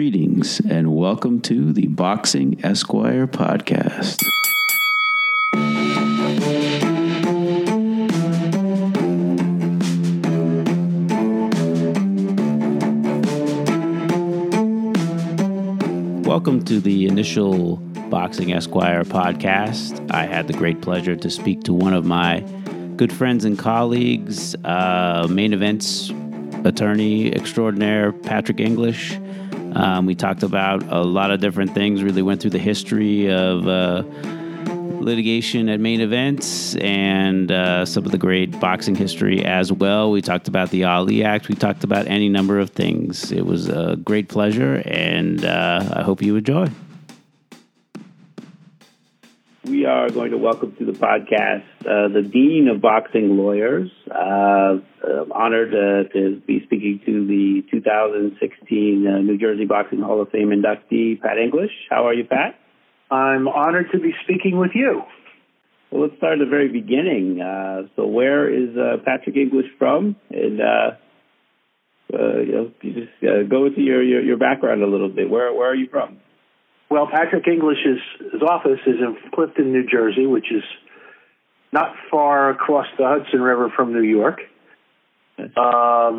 Greetings and welcome to the Boxing Esquire podcast. Welcome to the initial Boxing Esquire podcast. I had the great pleasure to speak to one of my good friends and colleagues, Main Events attorney extraordinaire, Patrick English. We talked about a lot of different things, really went through the history of litigation at Main Events and some of the great boxing history as well. We talked about the Ali Act. We talked about any number of things. It was a great pleasure, and I hope you enjoy. We are going to welcome to the podcast the Dean of Boxing Lawyers. I'm honored to be speaking to the 2016 New Jersey Boxing Hall of Fame inductee, Pat English. How are you, Pat? I'm honored to be speaking with you. Well, let's start at the very beginning. So where is Patrick English from? And you just go into your background a little bit. Where are you from? Well, Patrick English's office is in Clifton, New Jersey, which is not far across the Hudson River from New York. I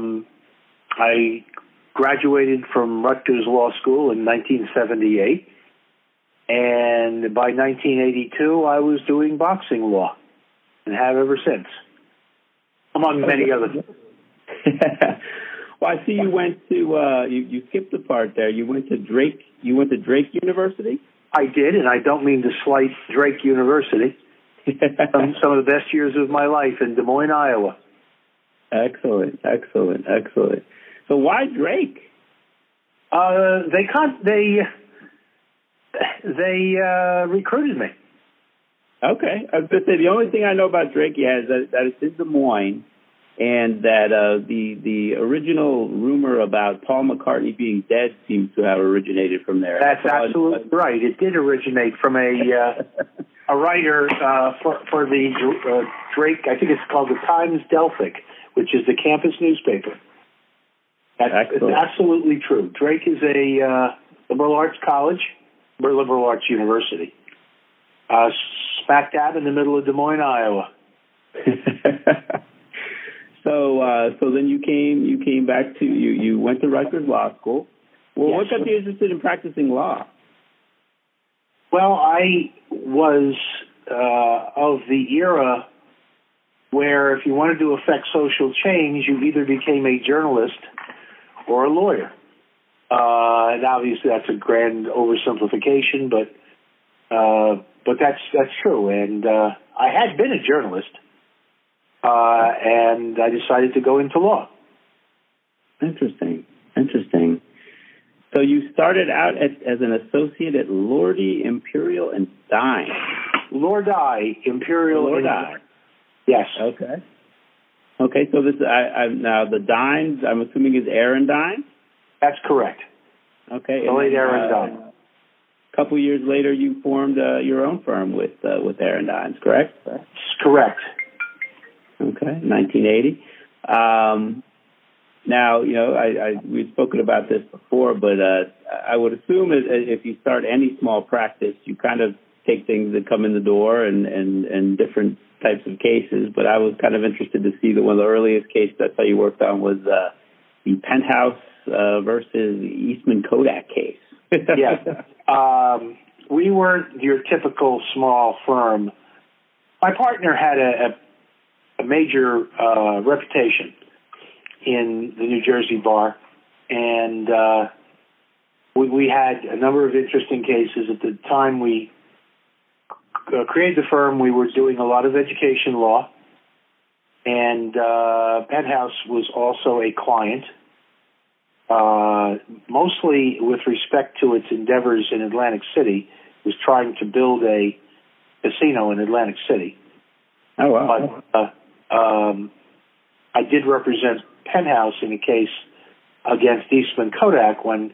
graduated from Rutgers Law School in 1978, and by 1982, I was doing boxing law, and have ever since, among many other things. Well, I see you went to you skipped the part there. You went to Drake. You went to Drake University. I did, and I don't mean to slight Drake University. Some of the best years of my life in Des Moines, Iowa. Excellent. So why Drake? They recruited me. Okay, I was going to say the only thing I know about Drake is that it's in Des Moines. And that the original rumor about Paul McCartney being dead seems to have originated from there. That's absolutely right. It did originate from a writer for the Drake. I think it's called the Times Delphic, which is the campus newspaper. That's absolutely true. Drake is a liberal arts college, or liberal arts university, smack dab in the middle of Des Moines, Iowa. So, so then you came back to you went to Rutgers Law School. Well, yes. What got you interested in practicing law? Well, I was of the era where if you wanted to affect social change, you either became a journalist or a lawyer. And obviously, that's a grand oversimplification, but that's true. And I had been a journalist. And I decided to go into law. Interesting. So you started out as an associate at Lordi, Imperial, and Dine. Lordi, Imperial, and Dine. Yes. Okay. So this now the Dines, I'm assuming, is Aaron Dines. That's correct. Okay. The late Aaron Dines. A couple years later, you formed your own firm with Aaron Dines, correct? That's correct. Okay, 1980. Now, we've spoken about this before, but I would assume if you start any small practice, you kind of take things that come in the door and different types of cases. But I was kind of interested to see that one of the earliest cases I saw you worked on was the Penthouse versus Eastman Kodak case. Yes. We weren't your typical small firm. My partner had a major reputation in the New Jersey bar, and we had a number of interesting cases. At the time we created the firm, we were doing a lot of education law, and Penthouse was also a client, mostly with respect to its endeavors in Atlantic City. It was trying to build a casino in Atlantic City. Oh, wow. But, I did represent Penthouse in a case against Eastman Kodak when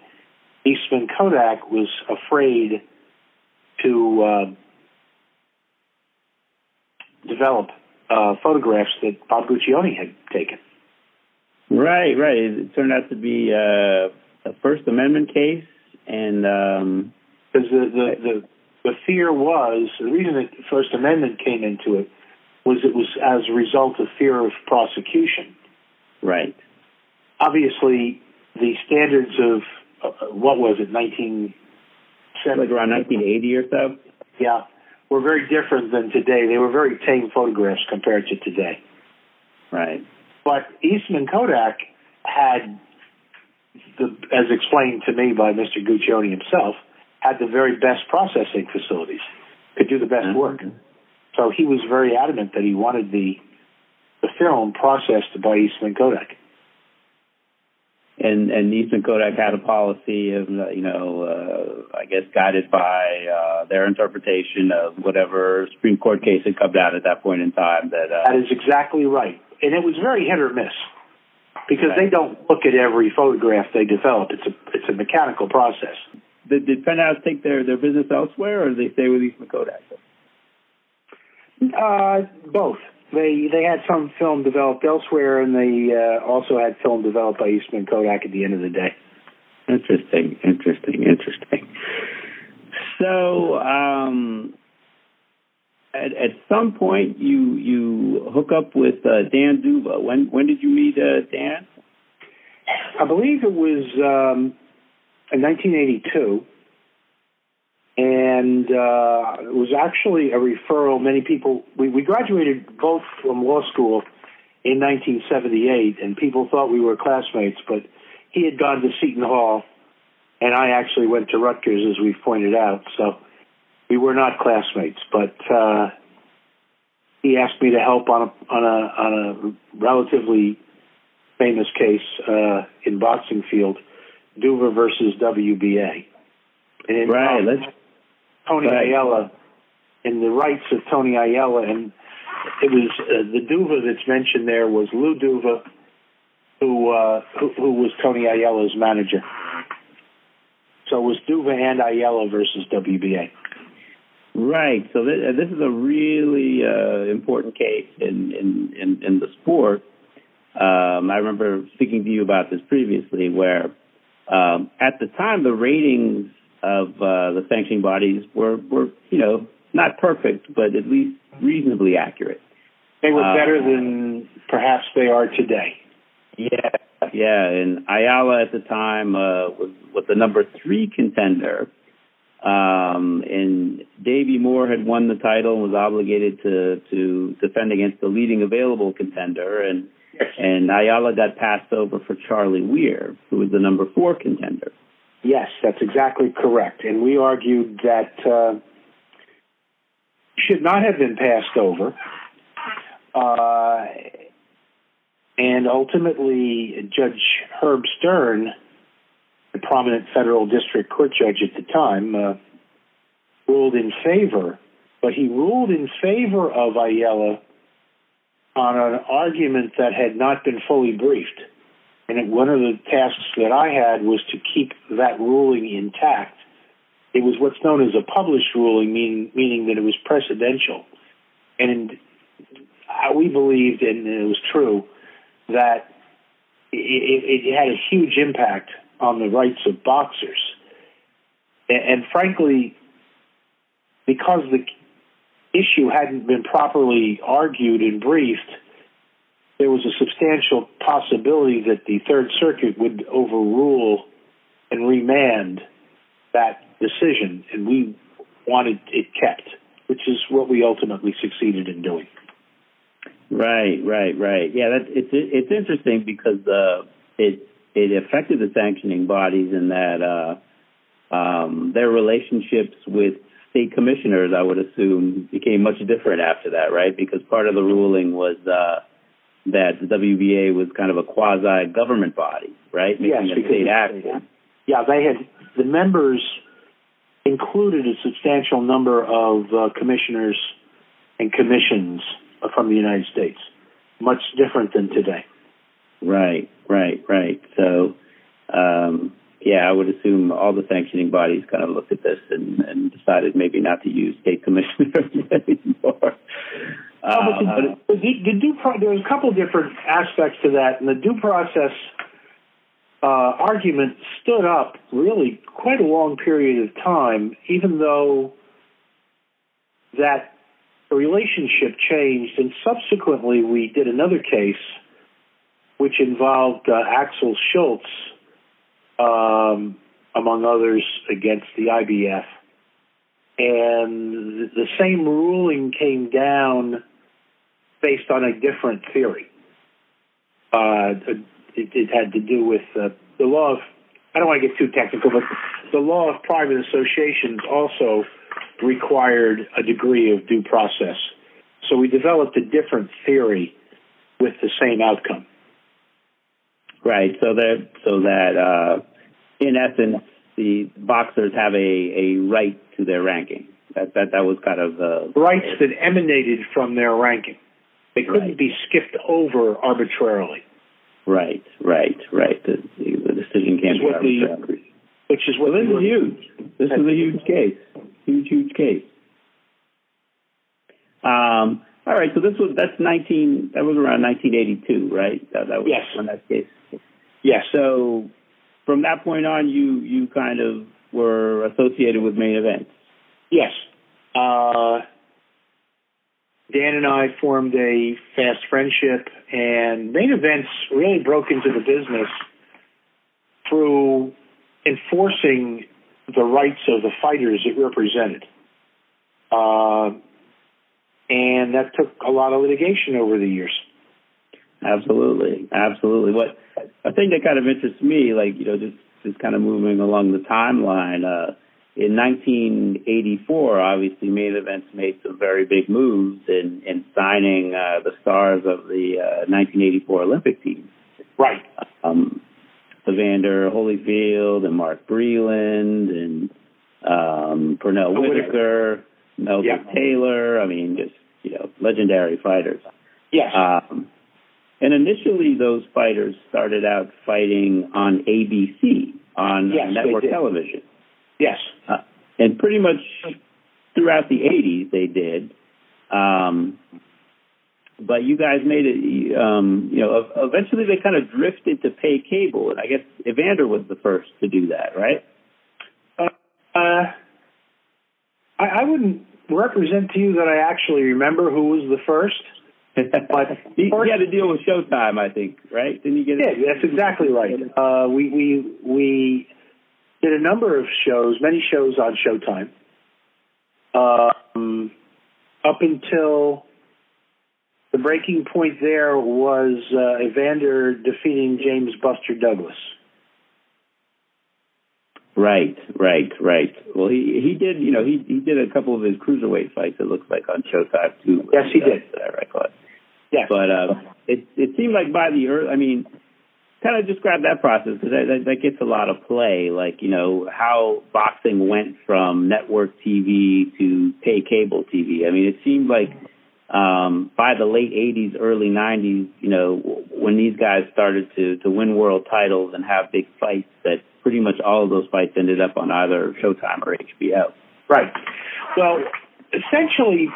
Eastman Kodak was afraid to develop photographs that Bob Guccione had taken. Right. It turned out to be a First Amendment case And because the fear was, the reason that the First Amendment came into it was as a result of fear of prosecution. Right. Obviously, the standards of, what was it, 1970? Like around 1980 or so? Yeah, were very different than today. They were very tame photographs compared to today. Right. But Eastman Kodak had, as explained to me by Mr. Guccione himself, had the very best processing facilities, could do the best work. So he was very adamant that he wanted the film processed by Eastman Kodak. And Eastman Kodak had a policy of, I guess guided by their interpretation of whatever Supreme Court case had come down at that point in time. That is exactly right. And it was very hit or miss because they don't look at every photograph they develop. It's a mechanical process. Did Penthouse take their business elsewhere, or did they stay with Eastman Kodak? Both. They had some film developed elsewhere, and they also had film developed by Eastman Kodak at the end of the day. Interesting. So at some point, you hook up with Dan Duva. When did you meet Dan? I believe it was in 1982. And it was actually a referral. Many people, we graduated both from law school in 1978, and people thought we were classmates, but he had gone to Seton Hall, and I actually went to Rutgers, as we've pointed out, so we were not classmates. But he asked me to help on a relatively famous case in boxing field, Duva versus WBA. And Tony Ayala and the rights of Tony Ayala, and it was the Duva that's mentioned there was Lou Duva, who was Tony Ayala's manager. So it was Duva and Ayala versus WBA. Right. So this is a really important case in the sport. I remember speaking to you about this previously, where at the time the ratings of the sanctioning bodies were not perfect, but at least reasonably accurate. They were better than perhaps they are today. Yeah. And Ayala at the time was the number 3 contender, and Davey Moore had won the title and was obligated to defend against the leading available contender, and Ayala got passed over for Charlie Weir, who was the number 4 contender. Yes, that's exactly correct. And we argued that should not have been passed over. And ultimately, Judge Herb Stern, the prominent federal district court judge at the time, ruled in favor. But he ruled in favor of Ayala on an argument that had not been fully briefed. And one of the tasks that I had was to keep that ruling intact. It was what's known as a published ruling, meaning that it was precedential. And we believed, and it was true, that it had a huge impact on the rights of boxers. And frankly, because the issue hadn't been properly argued and briefed, there was a substantial possibility that the Third Circuit would overrule and remand that decision, and we wanted it kept, which is what we ultimately succeeded in doing. Right. Yeah, it's interesting because it affected the sanctioning bodies in that their relationships with state commissioners, I would assume, became much different after that, right? Because part of the ruling was that the WBA was kind of a quasi-government body, right? Making a state action. Yeah, the members included a substantial number of commissioners and commissions from the United States, much different than today. Right. So, I would assume all the sanctioning bodies kind of looked at this and decided maybe not to use state commissioners anymore. But there was a couple different aspects to that, and the due process argument stood up really quite a long period of time, even though that relationship changed. And subsequently, we did another case which involved Axel Schultz, among others, against the IBF. And the same ruling came down based on a different theory. It had to do with the law of, I don't want to get too technical, but the law of private associations also required a degree of due process. So we developed a different theory with the same outcome. Right. So that in essence, the boxers have a right to their ranking. That was kind of the rights that emanated from their ranking. They couldn't be skipped over arbitrarily. Right. The decision came to arbitrarily. Which is what this is huge. This is a huge case. Huge case. All right. So that was around 1982, right? That was when that case. Yes. So from that point on, you kind of were associated with Main Events. Yes. Dan and I formed a fast friendship, and Main Events really broke into the business through enforcing the rights of the fighters it represented. And that took a lot of litigation over the years. Absolutely. What a thing that kind of interests me, just kind of moving along the timeline, in 1984, obviously, Main Events made some very big moves in signing the stars of the 1984 Olympic team. Right. Evander Holyfield and Mark Breland and Pernell Whitaker, Melvin Taylor. I mean, just, legendary fighters. Yes. And initially, those fighters started out fighting on ABC, on network television. Yes. And pretty much throughout the 80s, they did. But you guys made it, eventually they kind of drifted to pay cable. And I guess Evander was the first to do that, right? I wouldn't represent to you that I actually remember who was the first. But he had to deal with Showtime, I think, right? Didn't he get it? Yeah, that's exactly right. We did a number of shows, many shows on Showtime, up until the breaking point. There was Evander defeating James Buster Douglas. Right. Well, he did. He did a couple of his cruiserweight fights. It looks like on Showtime too. Yes, he did. That I recall. Yeah, but it seemed like by the early, kind of describe that process, because that gets a lot of play. How boxing went from network TV to pay cable TV. It seemed like by the late 80s, early 90s, when these guys started to win world titles and have big fights, that pretty much all of those fights ended up on either Showtime or HBO. Right. Well, essentially,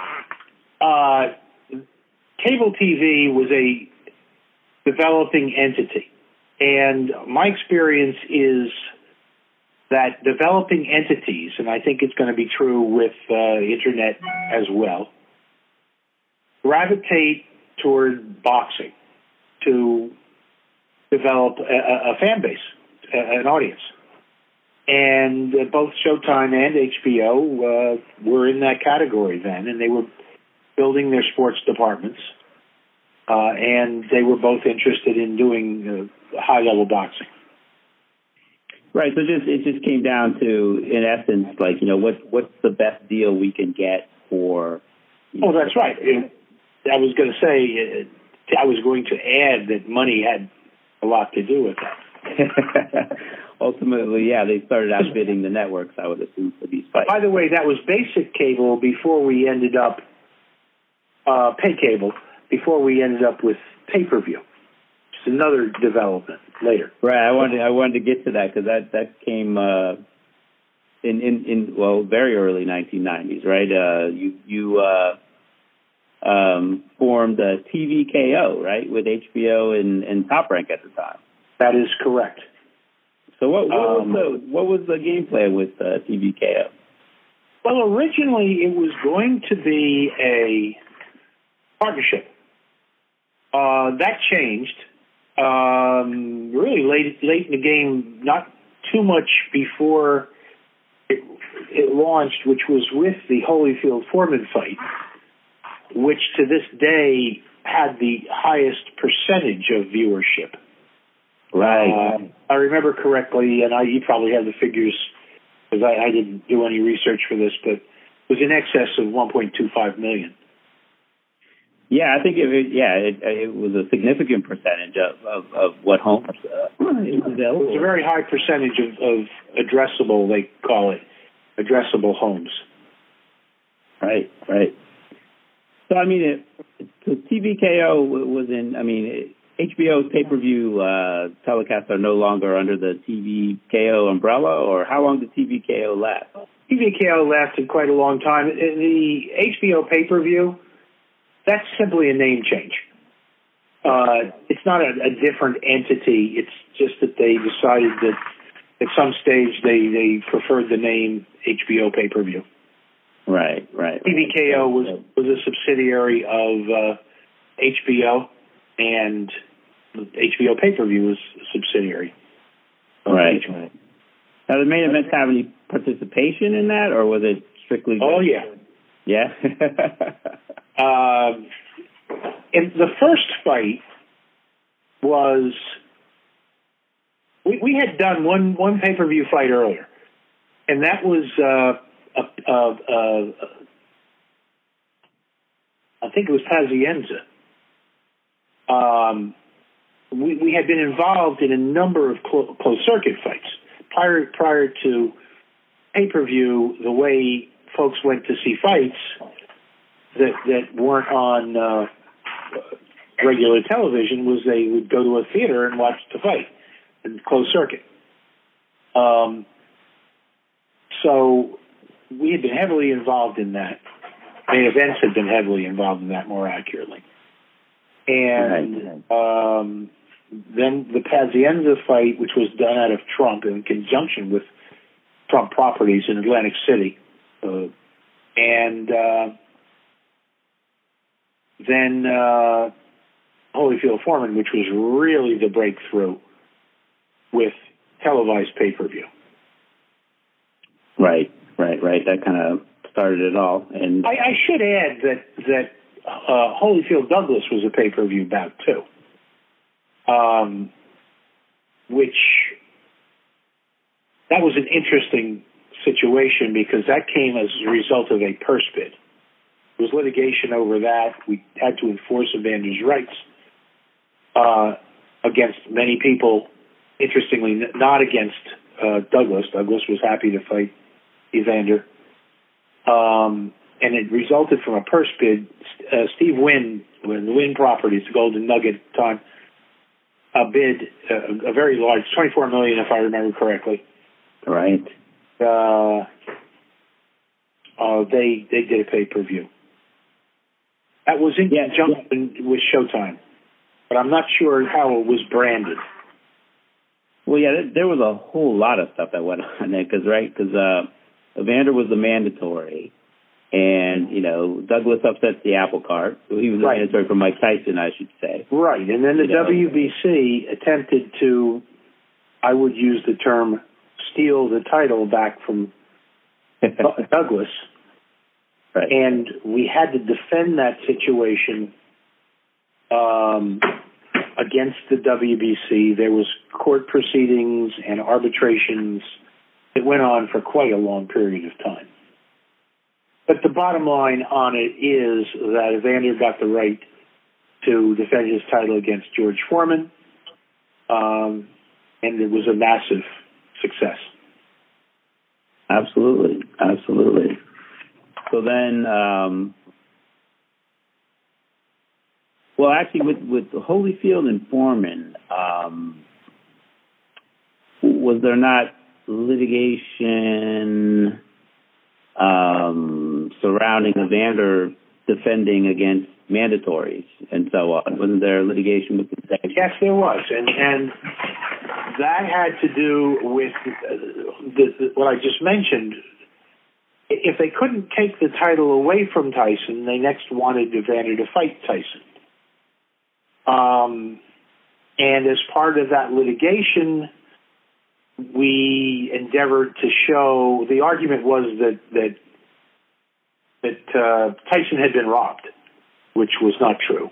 cable TV was a developing entity. And my experience is that developing entities, and I think it's going to be true with the Internet as well, gravitate toward boxing to develop a fan base, an audience. And both Showtime and HBO were in that category then, and they were building their sports departments, and they were both interested in doing high-level boxing. Right, so it just came down to, in essence, what's the best deal we can get for... Oh, that's right. I was going to add that money had a lot to do with that. Ultimately, yeah, they started outbidding the networks, I would assume, for these fights. By the way, that was basic cable before we ended up... pay cable, before we ended up with pay-per-view. It's another development later. Right. I wanted to get to that, because that came in very early 1990s, right? You formed a TVKO, right, with HBO and Top Rank at the time. That is correct. So what was the game plan with TVKO? Well, originally it was going to be a partnership. That changed really late in the game, not too much before it launched, which was with the Holyfield Foreman fight, which to this day had the highest percentage of viewership. Right. I remember correctly, and you probably have the figures because I didn't do any research for this, but it was in excess of 1.25 million. Yeah, I think it was a significant percentage of what homes is available. It was a very high percentage of addressable, they call it, addressable homes. Right, right. So, I mean, TVKO was in, I mean, HBO's pay-per-view telecasts are no longer under the TVKO umbrella, or how long did TVKO last? TVKO lasted quite a long time. The HBO pay-per-view, that's simply a name change. It's not a different entity. It's just that they decided that at some stage they preferred the name HBO pay-per-view. Right, right. TVKO was a subsidiary of HBO, and HBO pay-per-view was a subsidiary. Right. HBO. Now, did Main Events have any participation in that, or was it strictly... Oh, yeah. Yeah? And the first fight was... We had done one pay-per-view fight earlier, and that was... I think it was Pazienza. We had been involved in a number of closed circuit fights prior to pay-per-view. The way folks went to see fights that weren't on regular television was they would go to a theater and watch the fight in closed circuit. So we had been heavily involved in that. Main Events had been heavily involved in that, more accurately. And then the Pazienza fight, which was done out of Trump in conjunction with Trump Properties in Atlantic City. Then Holyfield Foreman, which was really the breakthrough with televised pay-per-view. Right, right, right. That kind of started it all. And I should add that Holyfield Douglas was a pay-per-view bout too, which that was an interesting situation because that came as a result of a purse bid. There was litigation over that. We had to enforce Evander's rights against many people. Interestingly, not against Douglas. Douglas was happy to fight Evander. And it resulted from a purse bid. Steve Wynn, when the Wynn Properties, the Golden Nugget at the time, bid a very large, $24 million, if I remember correctly. Right. They did a pay-per-view. That was in conjunction with Showtime, but I'm not sure how it was branded. Well, yeah, there was a whole lot of stuff that went on there, because Evander was the mandatory. And, you know, Douglas upsets the apple cart. He was a mandatory for Mike Tyson, I should say. Right. And then the WBC attempted to, I would use the term, steal the title back from Douglas. Right. And we had to defend that situation against the WBC. There was court proceedings and arbitrations that went on for quite a long period of time. But the bottom line on it is that Evander got the right to defend his title against George Foreman, and it was a massive success. Absolutely, absolutely. So then, well, actually, with Holyfield and Foreman, was there not litigation surrounding Evander defending against mandatories and so on? Wasn't there litigation with the section? Yes, there was. And that had to do with what I just mentioned. If they couldn't take the title away from Tyson, they next wanted Evander to fight Tyson. And as part of that litigation, we endeavored to show, the argument was that Tyson had been robbed, which was not true.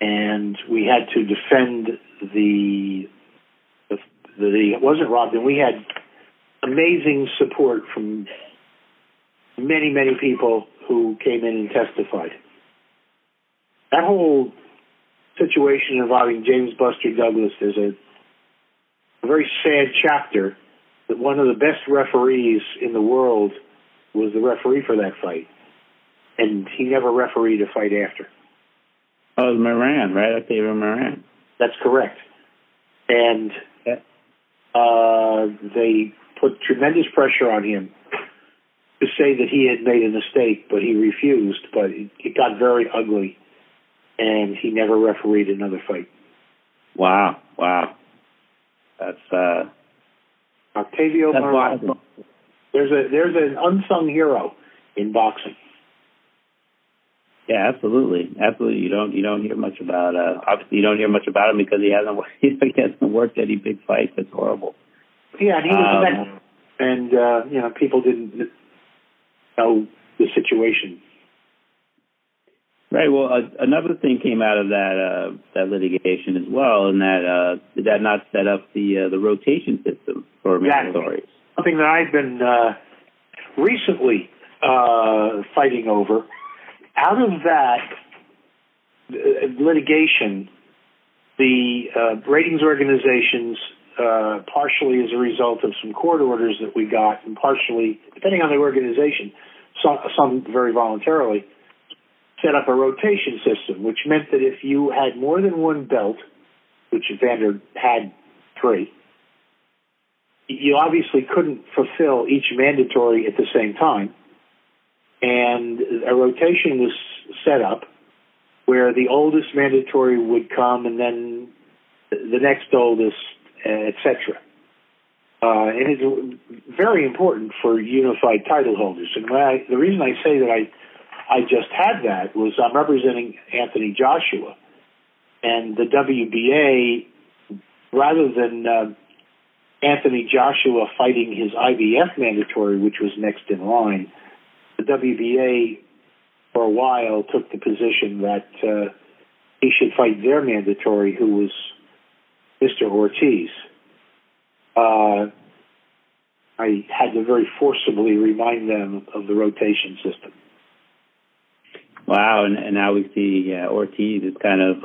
And we had to defend that he wasn't robbed, and we had amazing support from many, many people who came in and testified. That whole situation involving James Buster Douglas is a very sad chapter, that one of the best referees in the world was the referee for that fight, and he never refereed a fight after. Oh, it was Moran, right? David Moran. That's correct. And they put tremendous pressure on him to say that he had made a mistake, but he refused. But it got very ugly, and he never refereed another fight. Wow. That's Octavio Morano. There's an unsung hero in boxing. Yeah, absolutely. You don't hear much about. Obviously, you don't hear much about him because he hasn't worked any big fights. It's horrible. Yeah, and he was people didn't know the situation. Right. Well, another thing came out of that litigation as well, and that did that not set up the rotation system for mandatories? Something that I've been recently fighting over. Out of that litigation, the ratings organizations, partially as a result of some court orders that we got, and partially, depending on the organization, some very voluntarily, set up a rotation system, which meant that if you had more than one belt, which Evander had 3, you obviously couldn't fulfill each mandatory at the same time. And a rotation was set up where the oldest mandatory would come and then the next oldest, et cetera. And it's very important for unified title holders. And the reason I say that I just had that was I'm representing Anthony Joshua. And the WBA, rather than Anthony Joshua fighting his IBF mandatory, which was next in line, the WBA, for a while, took the position that he should fight their mandatory, who was Mr. Ortiz. I had to very forcibly remind them of the rotation system. Wow, and now we see Ortiz is kind of...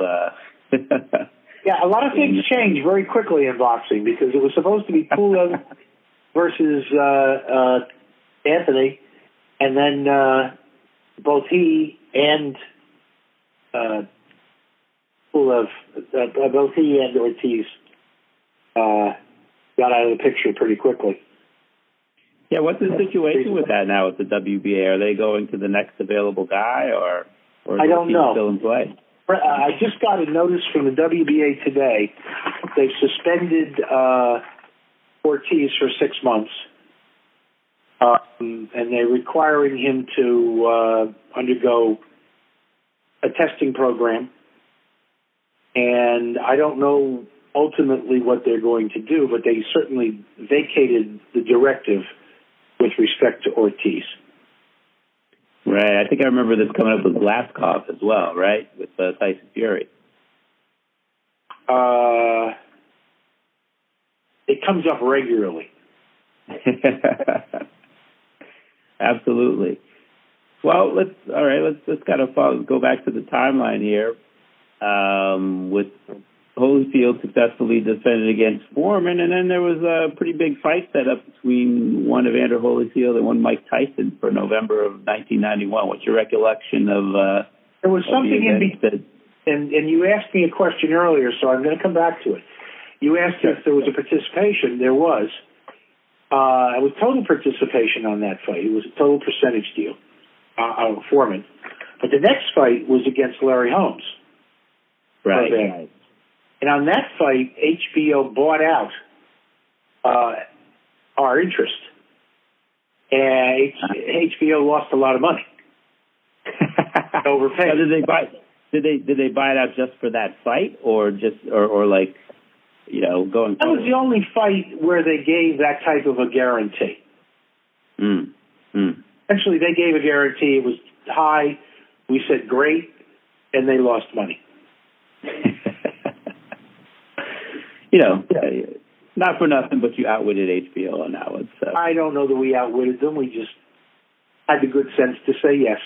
yeah, a lot of things change very quickly in boxing, because it was supposed to be Pula versus Anthony... And then both he and Ortiz got out of the picture pretty quickly. Yeah, what's the situation with that now with the WBA? Are they going to the next available guy, or is Ortiz still in play? I just got a notice from the WBA today. They've suspended Ortiz for 6 months. And they're requiring him to undergo a testing program. And I don't know ultimately what they're going to do, but they certainly vacated the directive with respect to Ortiz. Right. I think I remember this coming up with Blaskov as well, right, with Tyson Fury. It comes up regularly. Absolutely. Well, let's kind of go back to the timeline here. With Holyfield successfully defended against Foreman, and then there was a pretty big fight set up between one Evander Holyfield and one Mike Tyson for November of 1991. What's your recollection of? There was something in between, and you asked me a question earlier, so I'm going to come back to it. You asked if there was a participation. There was. It was total participation on that fight. It was a total percentage deal, Foreman. But the next fight was against Larry Holmes. Right. And on that fight, HBO bought out our interest. And HBO lost a lot of money. Overpaid. So did they buy it out just for that fight, or just or like, you know, going? That was the only fight where they gave that type of a guarantee. Actually, they gave a guarantee. It was high. We said great, and they lost money. You know, not for nothing, but you outwitted HBO on that one. So. I don't know that we outwitted them. We just had the good sense to say yes.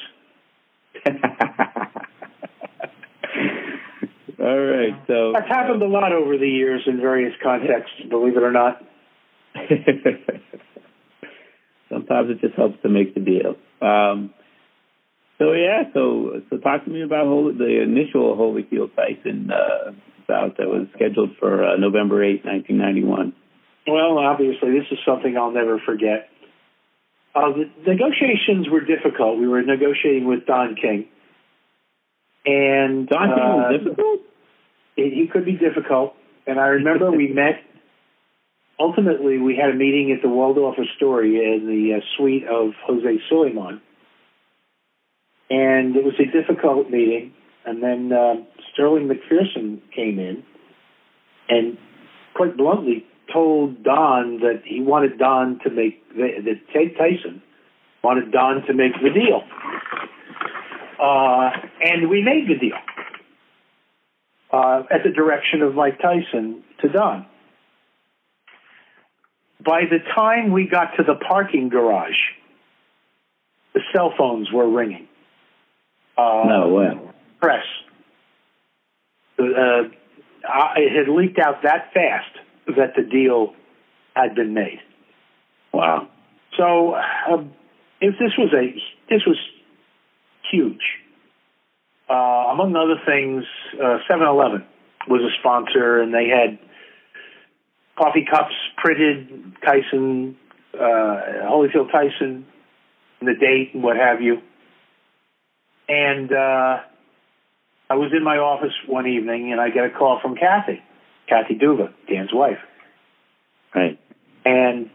All right. So that's happened a lot over the years in various contexts, believe it or not. Sometimes it just helps to make the deal. So talk to me about the initial Holyfield Tyson bout that was scheduled for November 8, 1991. Well, obviously, this is something I'll never forget. The negotiations were difficult. We were negotiating with Don King. And Don King was difficult? He could be difficult. And I remember we met. Ultimately, we had a meeting at the Waldorf Astoria in the suite of Jose Suleiman. And it was a difficult meeting. And then Sterling McPherson came in and quite bluntly told Don that he wanted Don to make that Ted Tyson wanted Don to make the deal, and we made the deal at the direction of Mike Tyson to Don. By the time we got to the parking garage, the cell phones were ringing. No way. Press. It had leaked out that fast that the deal had been made. Wow. So if this was huge. Among other things, 7-Eleven was a sponsor, and they had coffee cups printed, Tyson, Holyfield Tyson, and the date and what have you. And I was in my office one evening, and I get a call from Kathy Duva, Dan's wife. Right. And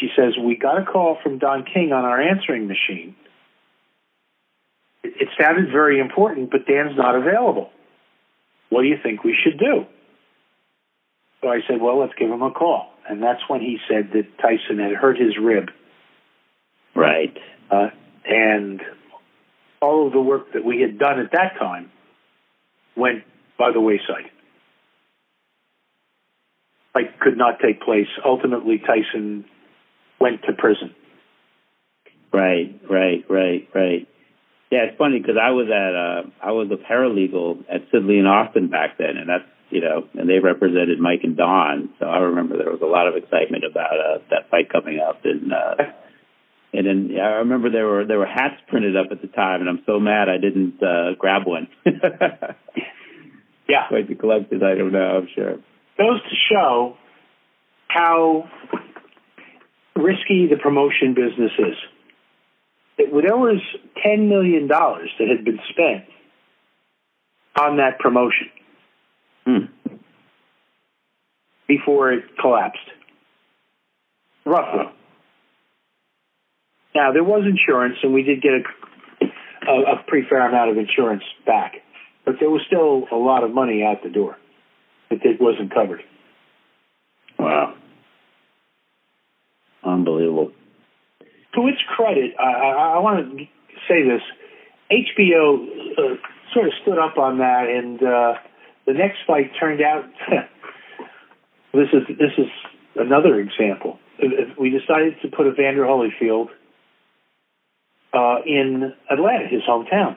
she says, we got a call from Don King on our answering machine. It sounded very important, but Dan's not available. What do you think we should do? So I said, well, let's give him a call. And that's when he said that Tyson had hurt his rib. Right. And all of the work that we had done at that time went by the wayside. Like, could not take place. Ultimately, Tyson went to prison. Right. Yeah, it's funny because I was a paralegal at Sidley and Austin back then, and that's, you know, and they represented Mike and Don. So I remember there was a lot of excitement about that fight coming up, and then I remember there were hats printed up at the time, and I'm so mad I didn't grab one. Yeah, quite the collector's item now, I'm sure. Goes to show how risky the promotion business is. There was $10 million that had been spent on that promotion before it collapsed, roughly. Now, there was insurance, and we did get a pretty fair amount of insurance back, but there was still a lot of money out the door. It wasn't covered. Wow. Unbelievable. To its credit, I want to say this. HBO sort of stood up on that, and the next fight turned out... This is another example. We decided to put Evander Holyfield in Atlanta, his hometown.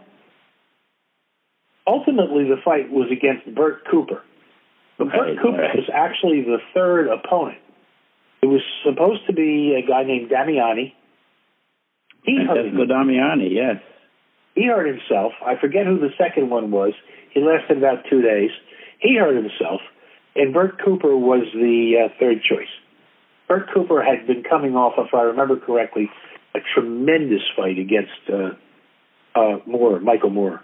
Ultimately, the fight was against Burt Cooper. Burt Cooper was actually the third opponent. It was supposed to be a guy named Damiani. Damiani, yes. He hurt himself. I forget who the second one was. He lasted about 2 days. He hurt himself, and Burt Cooper was the third choice. Burt Cooper had been coming off, if I remember correctly, a tremendous fight against Michael Moore.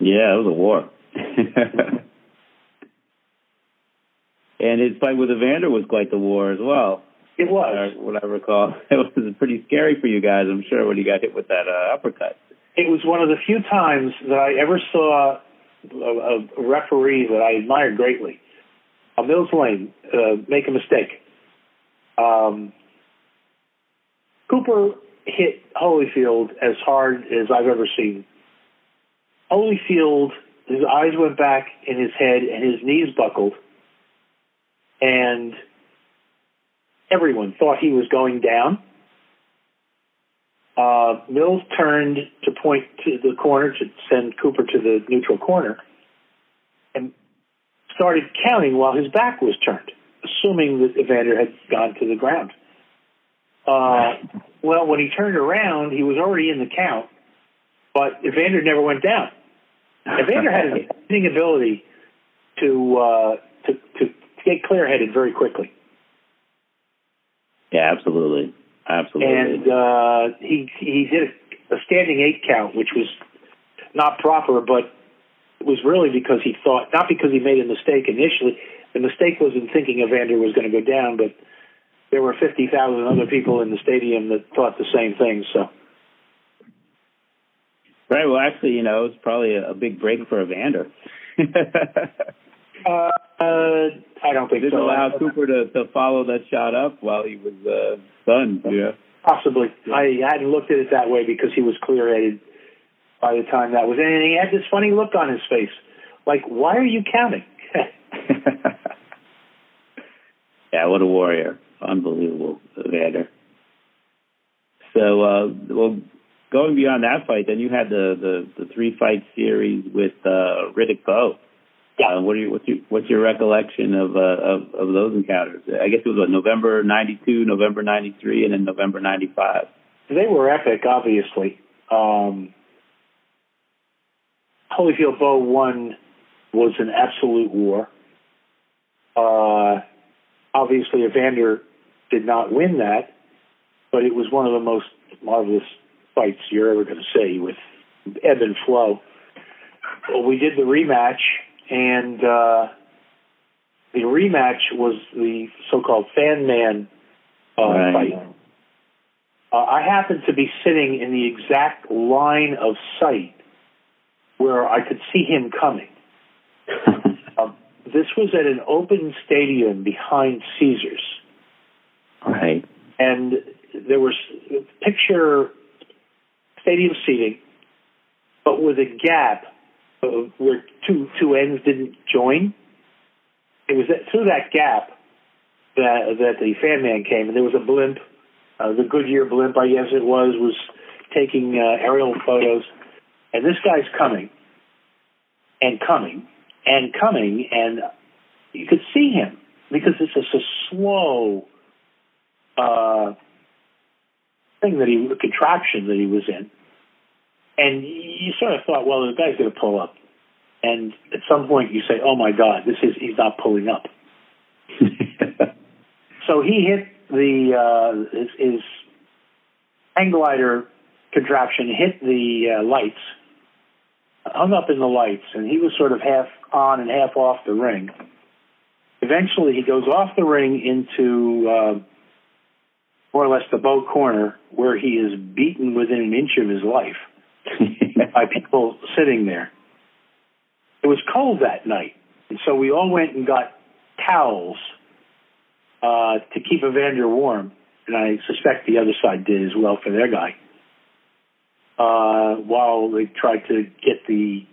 Yeah, it was a war. And his fight with Evander was quite the war as well. It was. What I recall. It was pretty scary for you guys, I'm sure, when you got hit with that uppercut. It was one of the few times that I ever saw a referee that I admired greatly, Mills Lane, make a mistake. Cooper hit Holyfield as hard as I've ever seen. Holyfield, his eyes went back in his head and his knees buckled, and everyone thought he was going down. Mills turned to point to the corner to send Cooper to the neutral corner and started counting while his back was turned, assuming that Evander had gone to the ground. Well, when he turned around, he was already in the count, but Evander never went down. Evander had an amazing ability to get clear-headed very quickly. Yeah, absolutely. Absolutely. And he did a standing eight count, which was not proper, but it was really because he thought, not because he made a mistake initially. The mistake was in thinking Evander was going to go down, but there were 50,000 other people in the stadium that thought the same thing. So, right. Well, actually, you know, it's probably a big break for Evander. I don't think so. Didn't allow Cooper to follow that shot up while he was stunned. Yeah, possibly. Yeah. I hadn't looked at it that way because he was clear-headed by the time that was in, and he had this funny look on his face, like, "Why are you counting?" Yeah, what a warrior! Unbelievable, Evander. So, well, going beyond that fight, then you had the three-fight series with Riddick Bowe. Yeah. What's your recollection of those encounters? I guess it was November 92, November 93, and then November 95. They were epic, obviously. Holyfield Bowe 1 was an absolute war. Obviously, Evander did not win that, but it was one of the most marvelous fights you're ever going to see, with ebb and flow. Well, we did the rematch. And the rematch was the so-called Fan Man fight. I happened to be sitting in the exact line of sight where I could see him coming. This was at an open stadium behind Caesars. Right. And there was picture stadium seating, but with a gap where two ends didn't join. It was through that gap that the Fan Man came, and there was a blimp, the Goodyear blimp, I guess it was taking aerial photos. And this guy's coming, and coming, and coming, and you could see him, because it's just a slow contraption that he was in. And you sort of thought, well, the guy's going to pull up. And at some point you say, oh, my God, he's not pulling up. So he hit his hang glider contraption, hit the lights, hung up in the lights, and he was sort of half on and half off the ring. Eventually he goes off the ring into more or less the Bow corner, where he is beaten within an inch of his life. By people sitting there. It was cold that night, and so we all went and got towels to keep Evander warm, and I suspect the other side did as well for their guy, while they tried to get the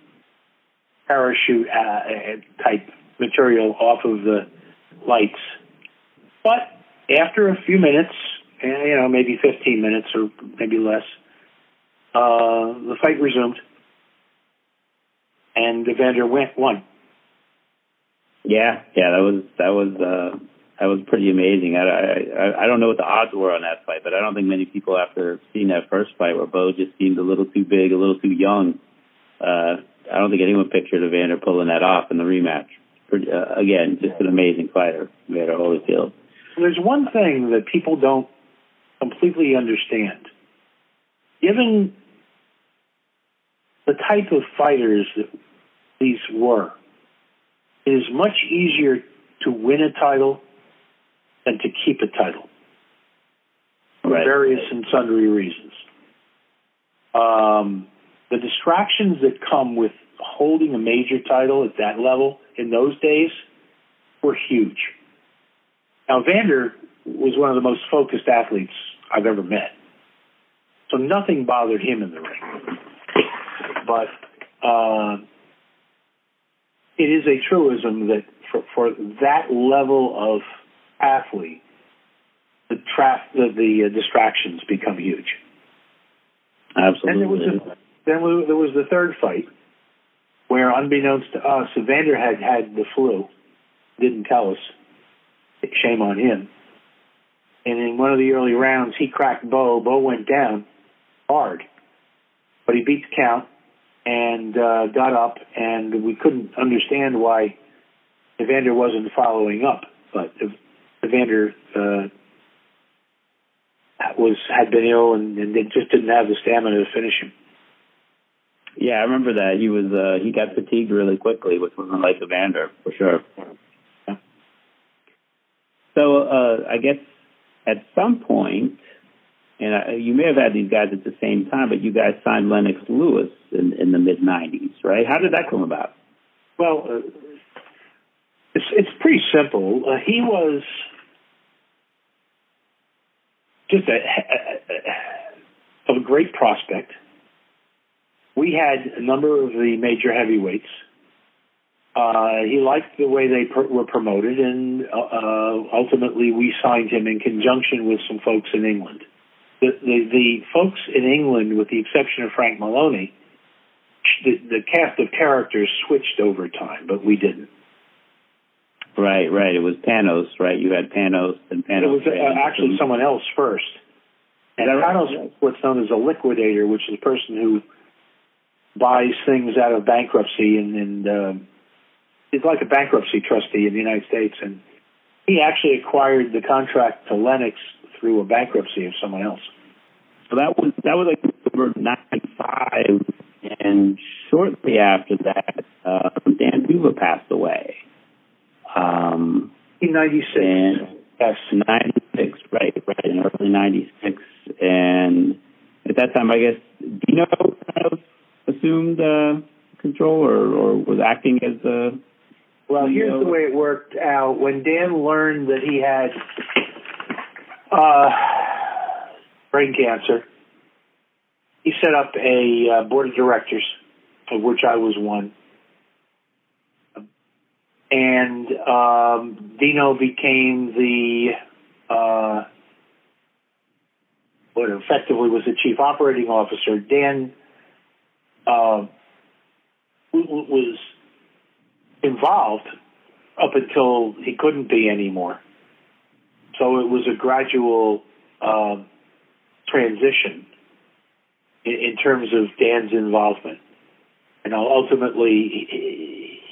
parachute-type material off of the lights. But after a few minutes, maybe 15 minutes or maybe less, the fight resumed, and Evander won. Yeah, that was pretty amazing. I don't know what the odds were on that fight, but I don't think many people, after seeing that first fight where Bowe just seemed a little too big, a little too young, I don't think anyone pictured Evander pulling that off in the rematch. Again, just an amazing fighter, Evander Holyfield. There's one thing that people don't completely understand. Given the type of fighters that these were, it is much easier to win a title and to keep a title for various and sundry reasons. The distractions that come with holding a major title at that level in those days were huge. Now, Evander was one of the most focused athletes I've ever met, so nothing bothered him in the ring. But it is a truism that for that level of athlete, the distractions become huge. Absolutely. And there was the third fight, where unbeknownst to us, Evander had the flu, didn't tell us. Shame on him. And in one of the early rounds, he cracked Bowe. Bowe went down hard, but he beat the count and got up, and we couldn't understand why Evander wasn't following up. But Evander had been ill and they just didn't have the stamina to finish him. Yeah, I remember that. He was he got fatigued really quickly, which wasn't like Evander, for sure. Yeah. So I guess at some point, and you may have had these guys at the same time, but you guys signed Lennox Lewis in the mid-'90s, right? How did that come about? Well, it's pretty simple. He was just a great prospect. We had a number of the major heavyweights. He liked the way they were promoted, and ultimately we signed him in conjunction with some folks in England. The folks in England, with the exception of Frank Maloney, the cast of characters switched over time, but we didn't. Right. It was Panos, right? You had Panos and Panos. It was actually someone else first. And Panos was what's known as a liquidator, which is a person who buys things out of bankruptcy and it's like a bankruptcy trustee in the United States, and he actually acquired the contract to Lennox through a bankruptcy of someone else. So that was like over 95, and shortly after that, Dan Duva passed away. In 96. Yes, 96, right, in early 96. And at that time, I guess, Dino kind of assumed control or was acting as a... Well, here's the way it worked out. When Dan learned that he had brain cancer, he set up a board of directors, of which I was one. And Dino became what effectively was the chief operating officer. Dan was involved up until he couldn't be anymore. So it was a gradual transition in terms of Dan's involvement. And ultimately,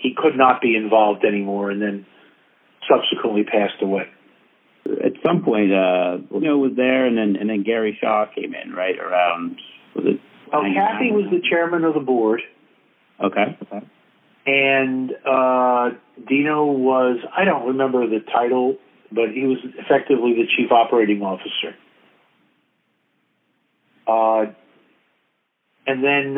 he could not be involved anymore, and then subsequently passed away. At some point, was there, and then Gary Shaw came in, right, around, was it? Well, Kathy was the chairman of the board. Okay. And Dino was, I don't remember the title, but he was effectively the chief operating officer. And then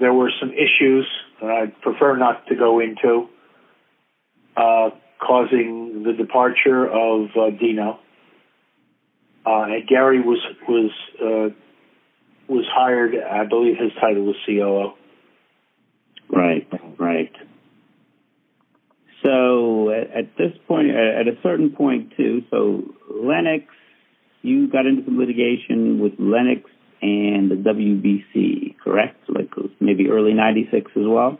there were some issues that I'd prefer not to go into, causing the departure of Dino. And Gary was hired, I believe his title was COO. Right. So at this point, at a certain point too, so Lennox, you got into some litigation with Lennox and the WBC, correct? Like maybe early 96 as well?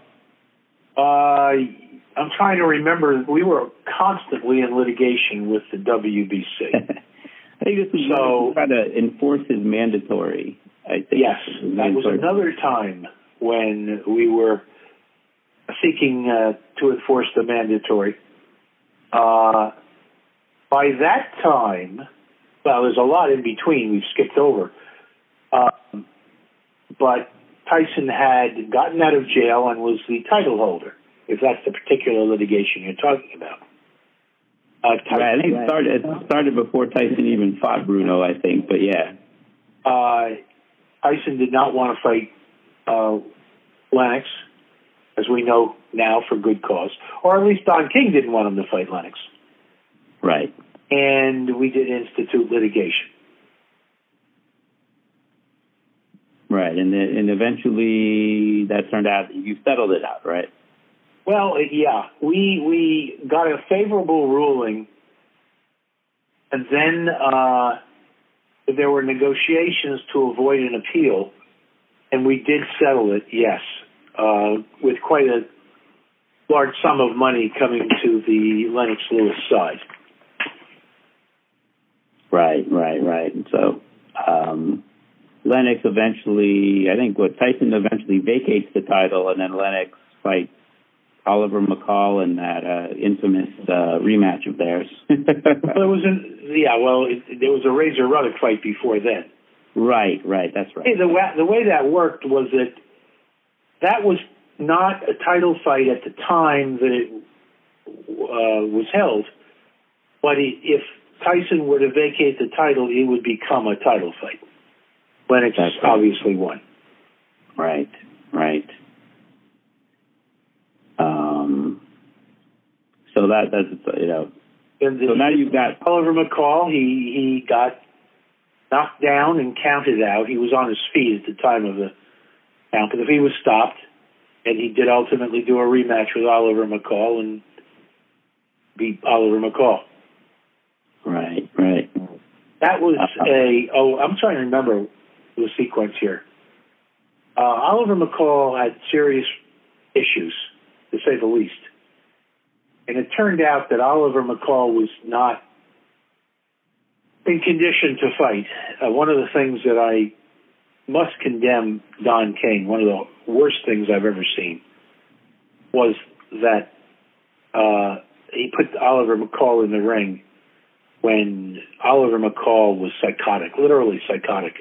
I'm trying to remember. We were constantly in litigation with the WBC. I think this was trying to enforce his mandatory, I think. Yes, that was another time when we were seeking to enforce the mandatory. By that time, well, there's a lot in between we've skipped over, but Tyson had gotten out of jail and was the title holder. if that's the particular litigation you're talking about. Right, I think it started before Tyson even fought Bruno, I think, but yeah. Tyson did not want to fight Lennox, as we know now, for good cause, or at least Don King didn't want him to fight Lennox. Right. And we did institute litigation. Right, and eventually that turned out, you settled it out, right? Well, yeah, we got a favorable ruling, and then there were negotiations to avoid an appeal, and we did settle it, yes, with quite a large sum of money coming to the Lennox Lewis side. Right. So Lennox eventually, I think Tyson eventually vacates the title, and then Lennox fights Oliver McCall in that infamous rematch of theirs. There was a Razor Ruddock fight before then. Right, that's right. Hey, the way that worked was that was not a title fight at the time that it was held, but if Tyson were to vacate the title, it would become a title fight. Lennox obviously won. Right. So that's So now you've got Oliver McCall. He got knocked down and counted out. He was on his feet at the time of the count, but if he was stopped, and he did ultimately do a rematch with Oliver McCall and beat Oliver McCall. Right. That was I'm trying to remember the sequence here. Oliver McCall had serious issues, to say the least. And it turned out that Oliver McCall was not in condition to fight. One of the things that I must condemn Don King, one of the worst things I've ever seen, was that he put Oliver McCall in the ring when Oliver McCall was psychotic, literally psychotic.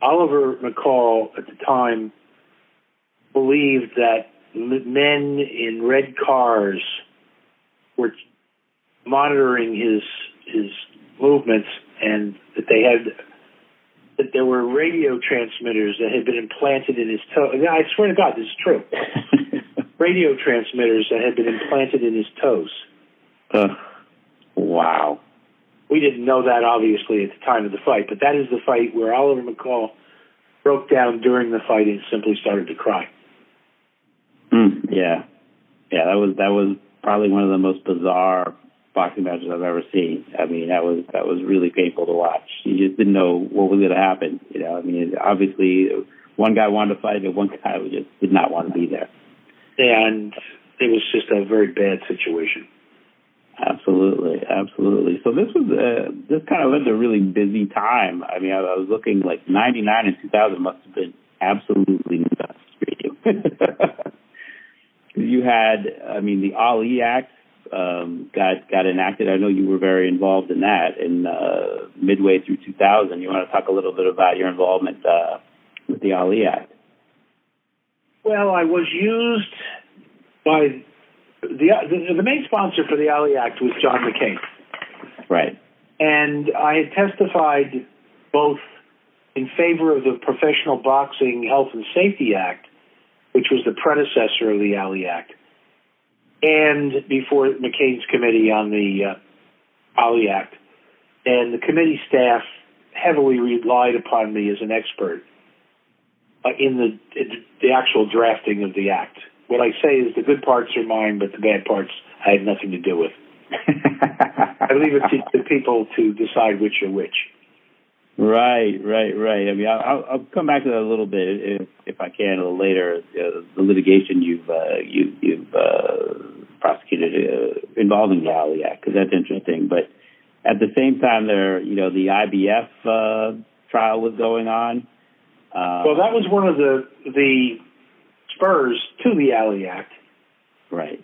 Oliver McCall at the time believed that men in red cars were monitoring his movements, and that there were radio transmitters that had been implanted in his toe. I swear to God, this is true. Radio transmitters that had been implanted in his toes. Wow. We didn't know that, obviously, at the time of the fight, but that is the fight where Oliver McCall broke down during the fight and simply started to cry. Yeah. That was probably one of the most bizarre boxing matches I've ever seen. I mean, that was really painful to watch. You just didn't know what was going to happen. I mean, obviously, one guy wanted to fight, and one guy just did not want to be there. And it was just a very bad situation. Absolutely. So this was this kind of lived a really busy time. I mean, I was looking like 99 and 2000 must have been absolutely nuts for you. You had, the Ali Act got enacted. I know you were very involved in that in midway through 2000. You want to talk a little bit about your involvement with the Ali Act? Well, I was used by the main sponsor for the Ali Act was John McCain. Right. And I had testified both in favor of the Professional Boxing Health and Safety Act, which was the predecessor of the Ali Act, and before McCain's committee on the Ali Act. And the committee staff heavily relied upon me as an expert in the actual drafting of the act. What I say is the good parts are mine, but the bad parts I had nothing to do with. I leave it to the people to decide which are which. Right. I mean, I'll come back to that a little bit if I can a little later. The litigation you've prosecuted involving the Ali Act, because that's interesting. But at the same time, there the IBF trial was going on. Well, that was one of the spurs to the Ali Act. Right.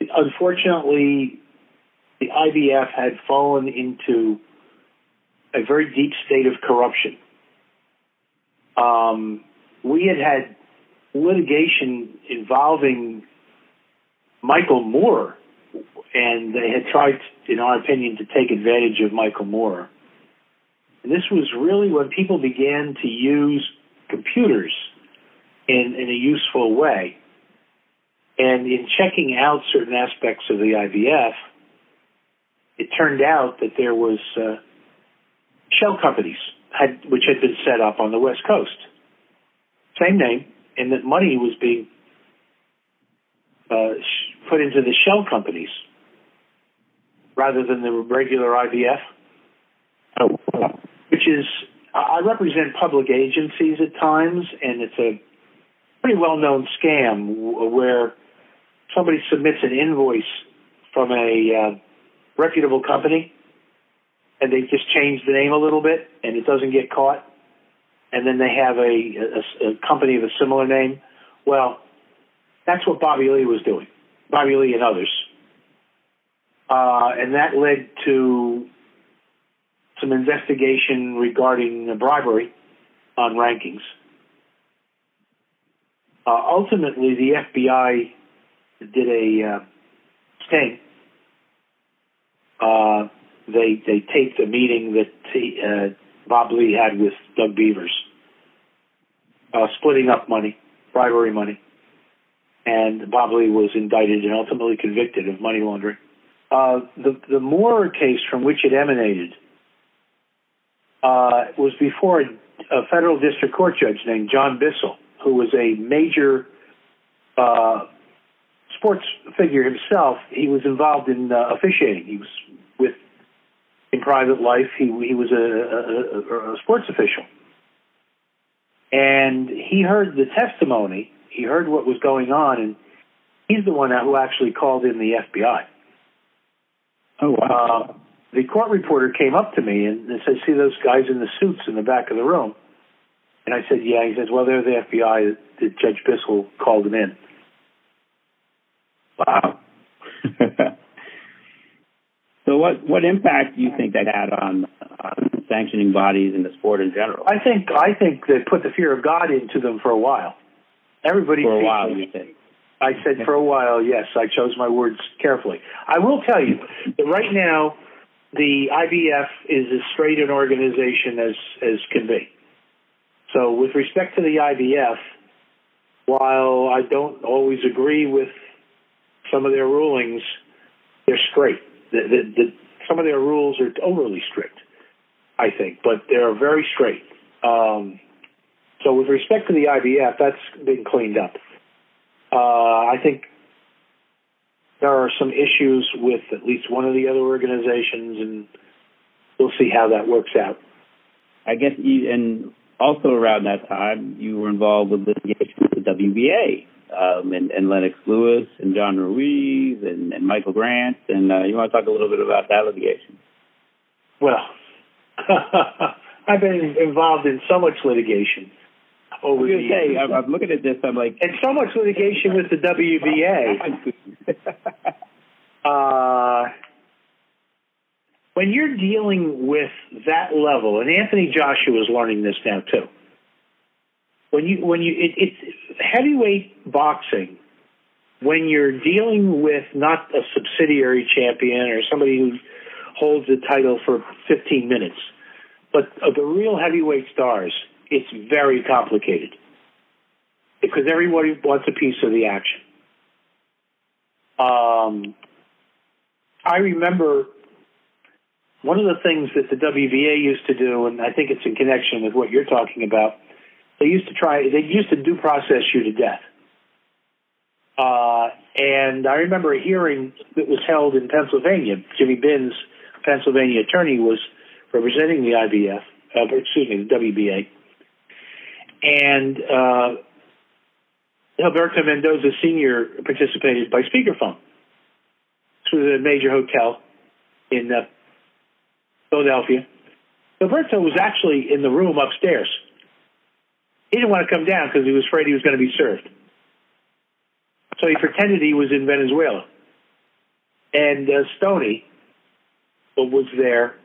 Unfortunately, the IBF had fallen into a very deep state of corruption. We had litigation involving Michael Moore, and they had tried, in our opinion, to take advantage of Michael Moore. And this was really when people began to use computers in a useful way. And in checking out certain aspects of the IBF, it turned out that there was shell companies which had been set up on the West Coast, same name, and that money was being put into the shell companies rather than the regular IBF. Oh, wow. Which is, I represent public agencies at times, and it's a pretty well-known scam where somebody submits an invoice from a reputable company, and they just change the name a little bit, and it doesn't get caught. And then they have a company of a similar name. Well, that's what Bobby Lee was doing, Bobby Lee and others. And that led to some investigation regarding bribery on rankings. Ultimately, the FBI did a sting. They taped a meeting that Bob Lee had with Doug Beavers, splitting up money, bribery money. And Bob Lee was indicted and ultimately convicted of money laundering. The Moore case from which it emanated was before a federal district court judge named John Bissell, who was a major sports figure himself. He was involved in officiating. He was with in private life. He was a sports official, and he heard the testimony. He heard what was going on, and he's the one who actually called in the FBI. Oh wow! The court reporter came up to me and said, "See those guys in the suits in the back of the room?" And I said, "Yeah." He says, "Well, they're the FBI. Judge Bissell called them in." Wow. So what impact do you think that had on sanctioning bodies in the sport in general? I think they put the fear of God into them for a while. Everybody for a while, you think? I said for a while, yes. I chose my words carefully. I will tell you that right now the IBF is as straight an organization as can be. So with respect to the IBF, while I don't always agree with some of their rulings, they're straight. Some of their rules are overly strict, I think, but they're very straight. So with respect to the IBF, that's been cleaned up. I think there are some issues with at least one of the other organizations, and we'll see how that works out. I guess, and also around that time, you were involved with litigation with the WBA. And Lennox Lewis and John Ruiz and Michael Grant. And you want to talk a little bit about that litigation? Well, I've been involved in so much litigation over the years. I'm looking at this, I'm like... And so much litigation with the WBA. When you're dealing with that level, and Anthony Joshua is learning this now too, it's heavyweight boxing. When you're dealing with not a subsidiary champion or somebody who holds the title for 15 minutes, but the real heavyweight stars, it's very complicated because everybody wants a piece of the action. I remember one of the things that the WBA used to do, and I think it's in connection with what you're talking about. They used to due process you to death. And I remember a hearing that was held in Pennsylvania. Jimmy Binns, Pennsylvania attorney, was representing the IBF, the WBA. And Alberto Mendoza Sr. participated by speakerphone. This was a major hotel in Philadelphia. Alberto was actually in the room upstairs. He didn't want to come down because he was afraid he was going to be served. So he pretended he was in Venezuela. And Stoney was there,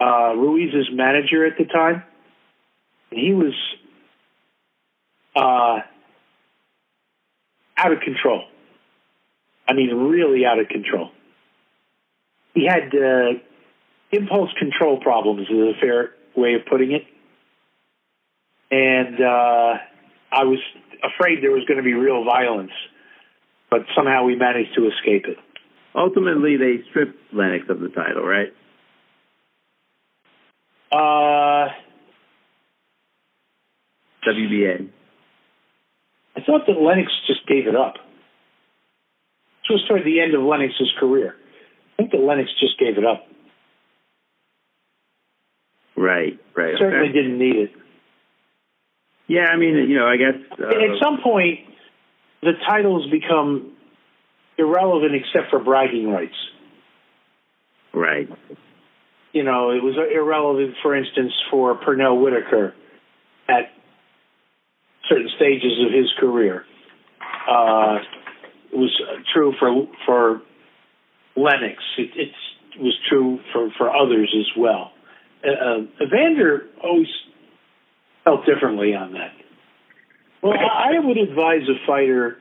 Ruiz's manager at the time. And he was out of control. I mean, really out of control. He had impulse control problems, is a fair way of putting it. And I was afraid there was going to be real violence, but somehow we managed to escape it. Ultimately, they stripped Lennox of the title, right? WBA. I thought that Lennox just gave it up. This was toward the end of Lennox's career. I think that Lennox just gave it up. Right. Certainly okay. Didn't need it. Yeah, I mean, you know, I guess... at some point, the titles become irrelevant except for bragging rights. Right. You know, it was irrelevant, for instance, for Pernell Whitaker at certain stages of his career. It was true for Lennox. It was true for others as well. Evander always felt differently on that. Well, I would advise a fighter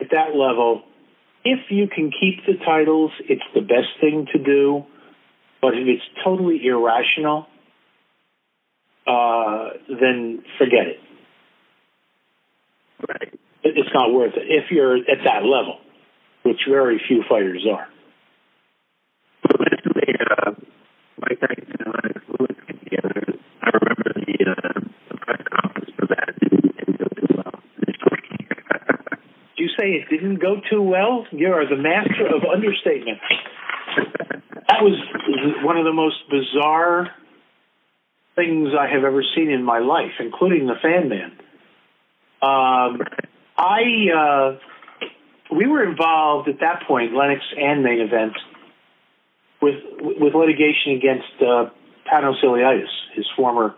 at that level, if you can keep the titles, it's the best thing to do. But if it's totally irrational, then forget it. Right. It's not worth it if you're at that level, which very few fighters are. So basically, Mike Tyson and Lennox Lewis came together. I remember the press conference for that. It didn't go too well. Did you say it didn't go too well? You are the master of understatement. That was one of the most bizarre things I have ever seen in my life, including the Fan Man. We were involved at that point, Lennox and Main Events, with litigation against Panos Eliades, his former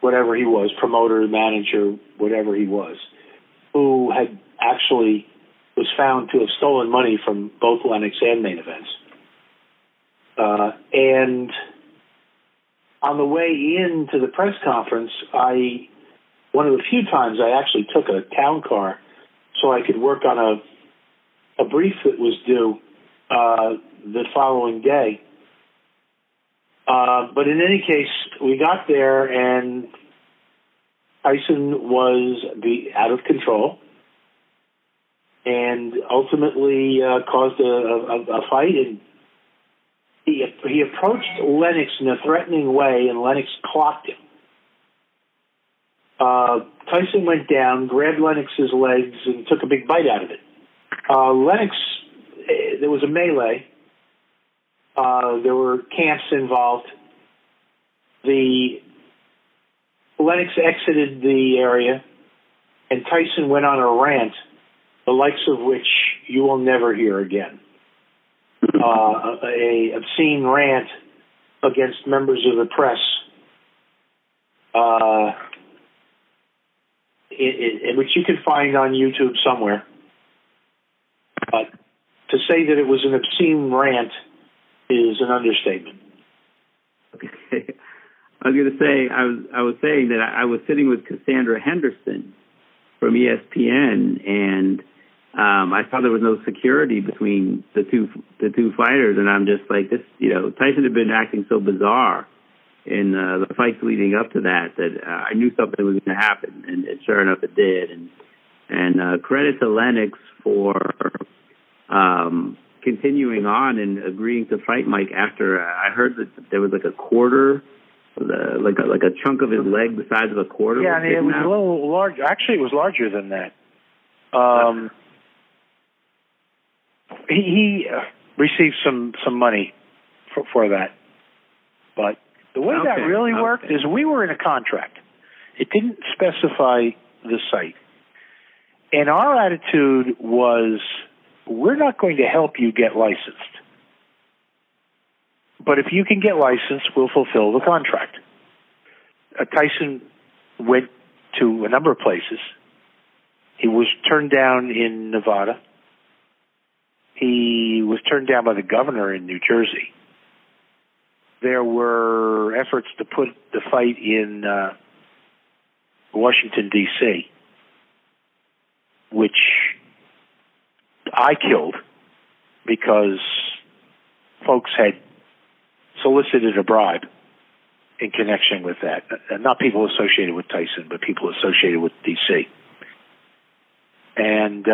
whatever he was, promoter, manager, whatever he was, who had actually was found to have stolen money from both Lennox and Main Events. And on the way into the press conference, one of the few times I actually took a town car so I could work on a brief that was due the following day. But in any case, we got there and Tyson was out of control and ultimately caused a fight. And he approached Lennox in a threatening way, and Lennox clocked him. Tyson went down, grabbed Lennox's legs, and took a big bite out of it. Lennox, there was a melee. There were camps involved. Lennox exited the area, and Tyson went on a rant, the likes of which you will never hear again. A obscene rant against members of the press. Which you can find on YouTube somewhere. But to say that it was an obscene rant is an understatement. Okay. I was going to say, I was saying that I was sitting with Cassandra Henderson from ESPN, and I saw there was no security between the two fighters, and I'm just like, this, you know, Tyson had been acting so bizarre in the fights leading up to that I knew something was going to happen, and sure enough, it did. And credit to Lennox for continuing on and agreeing to fight Mike after I heard that there was like a quarter, like a chunk of his leg the size of a quarter. Yeah, I mean, it was a little large. Actually, it was larger than that. He received some money for that, but. The way that really worked is we were in a contract. It didn't specify the site. And our attitude was, we're not going to help you get licensed. But if you can get licensed, we'll fulfill the contract. Tyson went to a number of places. He was turned down in Nevada. He was turned down by the governor in New Jersey. There were efforts to put the fight in Washington, D.C., which I killed because folks had solicited a bribe in connection with that. Not people associated with Tyson, but people associated with D.C. And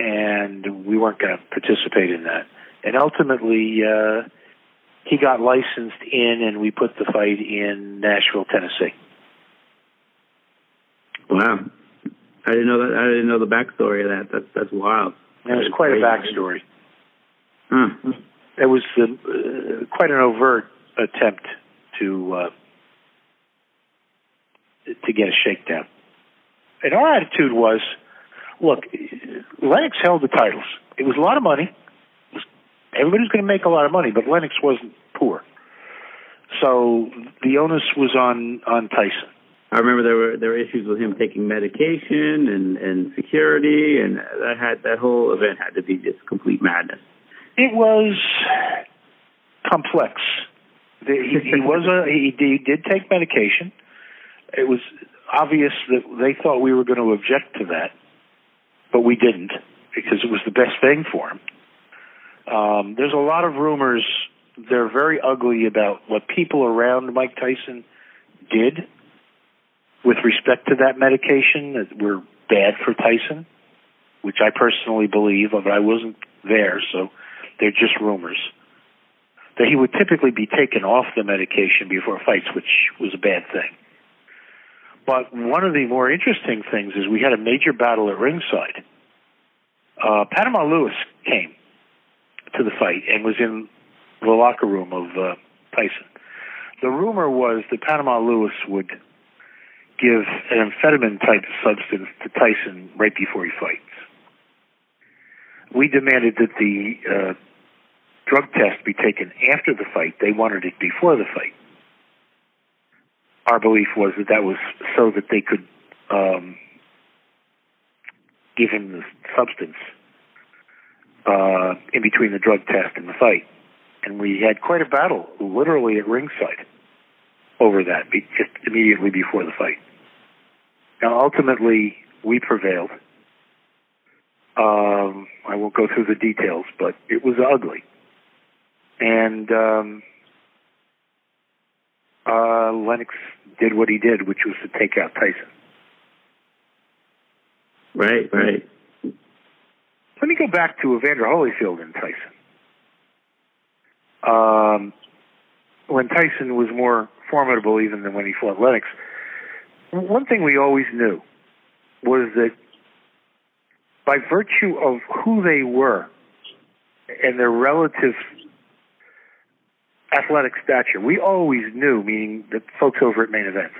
and we weren't going to participate in that. And ultimately, he got licensed in, and we put the fight in Nashville, Tennessee. Wow, I didn't know that. I didn't know the backstory of that. That's wild. It was quite a backstory. Huh. It was quite an overt attempt to get a shakedown. And our attitude was, look, Lennox held the titles. It was a lot of money. Everybody's going to make a lot of money, but Lennox wasn't poor. So the onus was on Tyson. I remember there were issues with him taking medication and security, and that whole event had to be just complete madness. It was complex. He did take medication. It was obvious that they thought we were going to object to that, but we didn't because it was the best thing for him. There's a lot of rumors. They're very ugly about what people around Mike Tyson did with respect to that medication that were bad for Tyson, which I personally believe, but I wasn't there, so they're just rumors. That he would typically be taken off the medication before fights, which was a bad thing. But one of the more interesting things is we had a major battle at ringside. Panos Lewis came to the fight and was in the locker room of Tyson. The rumor was that Panos Lewis would give an amphetamine-type substance to Tyson right before he fights. We demanded that the drug test be taken after the fight. They wanted it before the fight. Our belief was that that was so that they could give him the substance in between the drug test and the fight. And we had quite a battle, literally at ringside, over that, just immediately before the fight. Now, ultimately, we prevailed. I won't go through the details, but it was ugly. And Lennox did what he did, which was to take out Tyson. Right, right. Let me go back to Evander Holyfield and Tyson. When Tyson was more formidable even than when he fought Lennox, one thing we always knew was that by virtue of who they were and their relative athletic stature, we always knew, meaning the folks over at Main Events,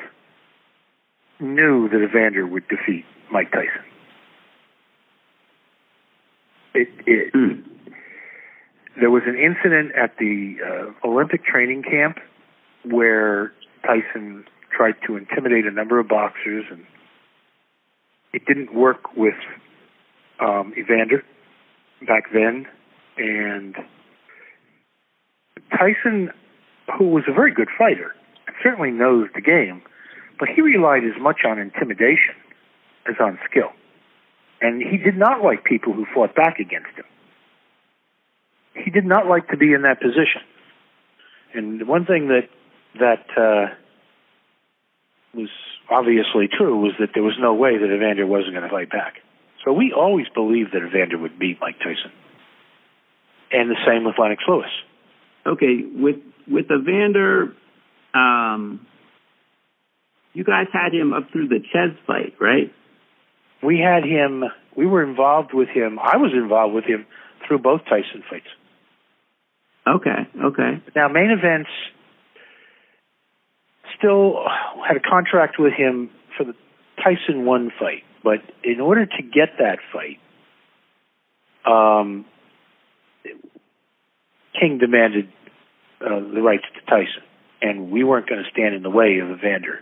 knew that Evander would defeat Mike Tyson. There was an incident at the Olympic training camp where Tyson tried to intimidate a number of boxers, and it didn't work with Evander back then. And Tyson, who was a very good fighter, certainly knows the game, but he relied as much on intimidation as on skill. And he did not like people who fought back against him. He did not like to be in that position. And one thing that was obviously true was that there was no way that Evander wasn't going to fight back. So we always believed that Evander would beat Mike Tyson. And the same with Lennox Lewis. Okay, with Evander, you guys had him up through the Ches fight, right? We had him, we were involved with him, I was involved with him through both Tyson fights. Okay. Now, Main Events still had a contract with him for the Tyson 1 fight, but in order to get that fight, King demanded the rights to Tyson, and we weren't going to stand in the way of Evander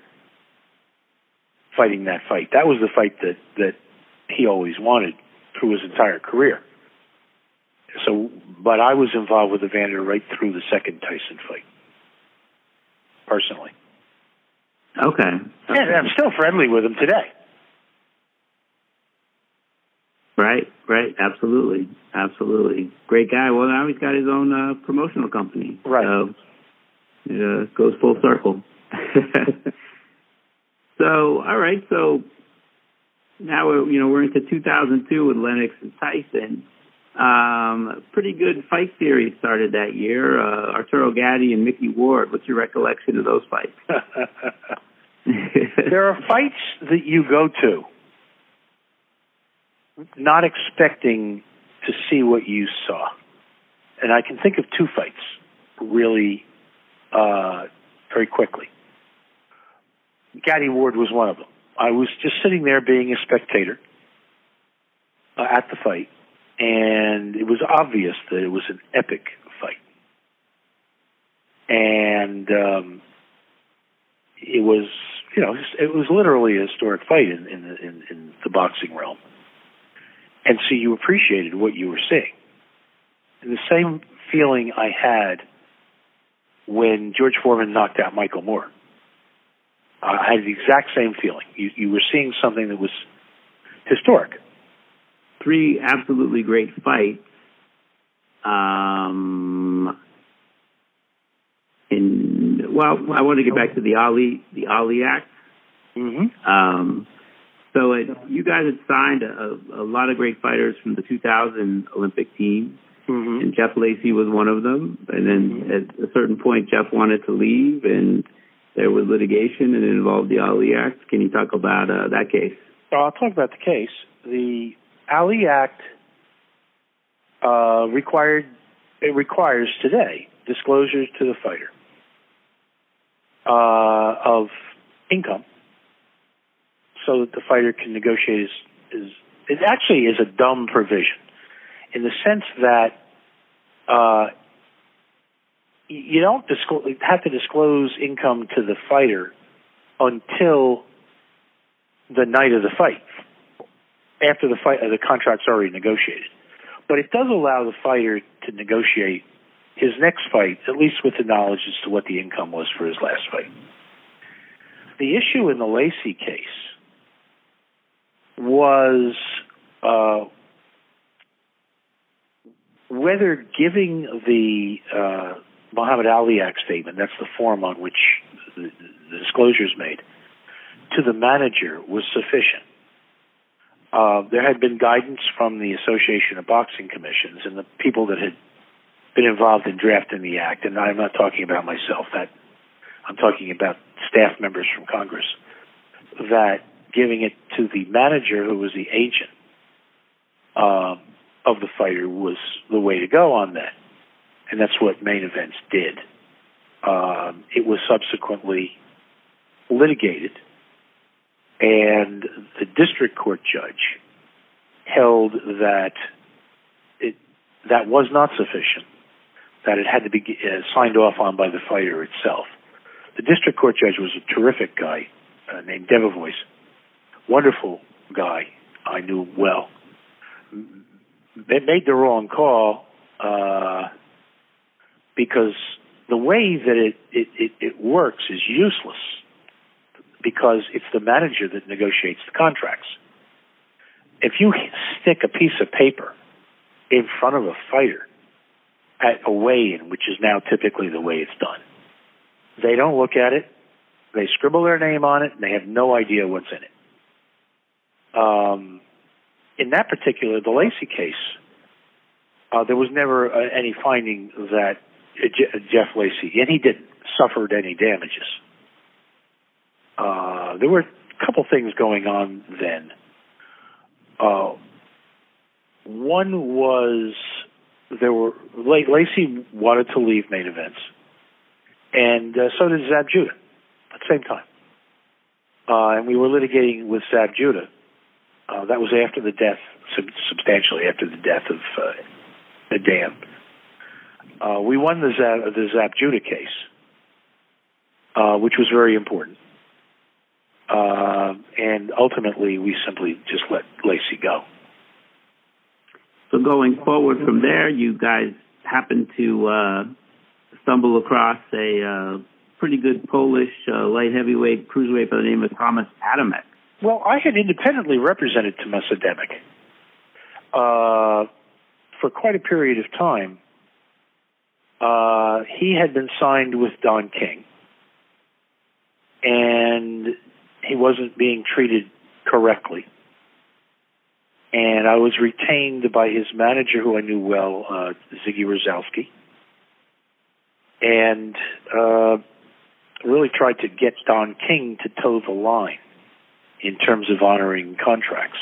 fighting that fight. That was the fight that he always wanted through his entire career. So, but I was involved with Evander right through the second Tyson fight, personally. Okay. Yeah, and I'm still friendly with him today. Right. Absolutely. Great guy. Well, now he's got his own promotional company. Right. So it goes full circle. So, all right. So now, we're into 2002 with Lennox and Tyson. Pretty good fight series started that year. Arturo Gatti and Mickey Ward. What's your recollection of those fights? There are fights that you go to not expecting to see what you saw. And I can think of two fights really very quickly. Gatti Ward was one of them. I was just sitting there being a spectator at the fight, and it was obvious that it was an epic fight. And it was, it was literally a historic fight in the boxing realm. And so you appreciated what you were seeing. And the same feeling I had when George Foreman knocked out Michael Moore. I had the exact same feeling. You were seeing something that was historic. Three absolutely great fights. I want to get back to the Ali Act. Mm-hmm. So you guys had signed a lot of great fighters from the 2000 Olympic team, mm-hmm. and Jeff Lacey was one of them. And then mm-hmm. at a certain point, Jeff wanted to leave, and there was litigation, and it involved the Ali Act. Can you talk about that case? I'll talk about the case. The Ali Act requires today disclosure to the fighter of income, so that the fighter can negotiate it actually is a dumb provision in the sense that you don't have to disclose income to the fighter until the night of the fight, after the fight, the contract's already negotiated. But it does allow the fighter to negotiate his next fight, at least with the knowledge as to what the income was for his last fight. The issue in the Lacey case was whether giving the Muhammad Ali Act statement, that's the form on which the disclosure is made, to the manager was sufficient. There had been guidance from the Association of Boxing Commissions and the people that had been involved in drafting the act, and I'm not talking about myself, I'm talking about staff members from Congress, that giving it to the manager, who was the agent of the fighter, was the way to go on that. And that's what Main Events did. It was subsequently litigated, and the district court judge held that that was not sufficient, that it had to be signed off on by the fighter itself. The district court judge was a terrific guy named Debevoise. Wonderful guy, I knew well. They made the wrong call because the way that it works is useless, because it's the manager that negotiates the contracts. If you stick a piece of paper in front of a fighter at a weigh-in, which is now typically the way it's done, they don't look at it, they scribble their name on it, and they have no idea what's in it. In that particular, the Lacey case, there was never any finding that Jeff Lacey, and he didn't, suffered any damages. There were a couple things going on then. One was Lacey wanted to leave Main Events, and so did Zab Judah at the same time. And we were litigating with Zab Judah. That was after the death, substantially after the death of Dan. We won the Zab Judah case, which was very important. And ultimately, we simply just let Lacey go. So going forward from there, you guys happened to stumble across a pretty good Polish light heavyweight cruiserweight by the name of Tomasz Adamek. Well, I had independently represented Tomasz Adamek for quite a period of time. He had been signed with Don King, and he wasn't being treated correctly. And I was retained by his manager, who I knew well, Ziggy Rozalski, and really tried to get Don King to toe the line in terms of honoring contracts.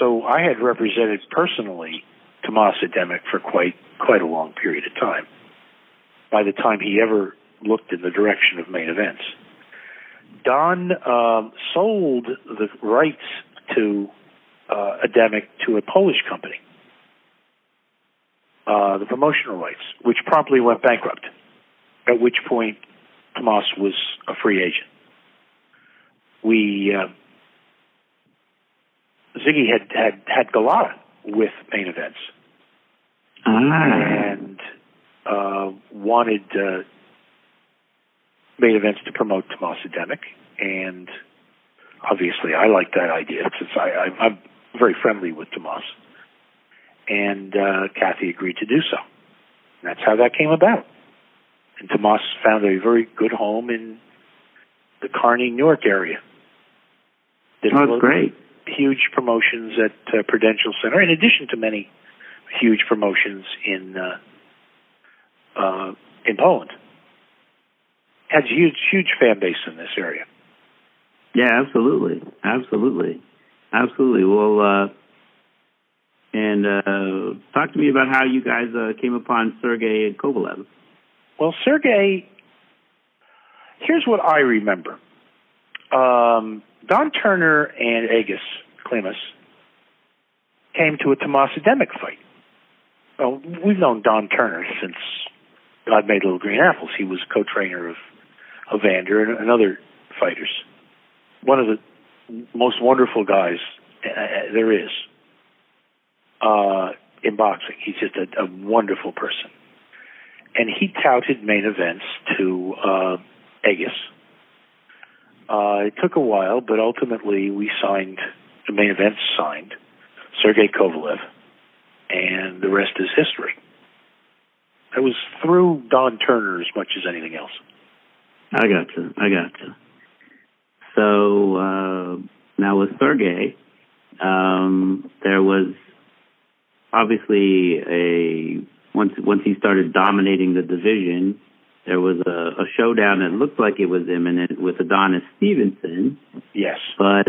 So I had represented personally Tomasz Adamek for quite a long period of time, by the time he ever looked in the direction of Main Events. Don sold the rights to Adamek to a Polish company, the promotional rights, which promptly went bankrupt, at which point Tomasz was a free agent. Ziggy had Galata with Main Events. And wanted Main Events to promote Tomasz Adamek, and obviously I like that idea since I'm very friendly with Tomasz, and Kathy agreed to do so. And that's how that came about. And Tomasz found a very good home in the Kearney, Newark area. Did great. Huge promotions at Prudential Center, in addition to many huge promotions in Poland. Has a huge fan base in this area. Yeah, absolutely. Well, talk to me about how you guys came upon Sergey and Kovalev. Well, Sergey, here's what I remember. Don Turner and Agus Klimas came to a Tomasz Adamek fight. Well, we've known Don Turner since God Made Little Green Apples. He was co-trainer of Evander and other fighters. One of the most wonderful guys there is in boxing. He's just a wonderful person. And he touted Main Events to Agus. It took a while, but ultimately the Main Events signed Sergey Kovalev, and the rest is history. It was through Don Turner as much as anything else. I gotcha. So now with Sergey, there was obviously once he started dominating the division, there was a showdown that looked like it was imminent with Adonis Stevenson. Yes, but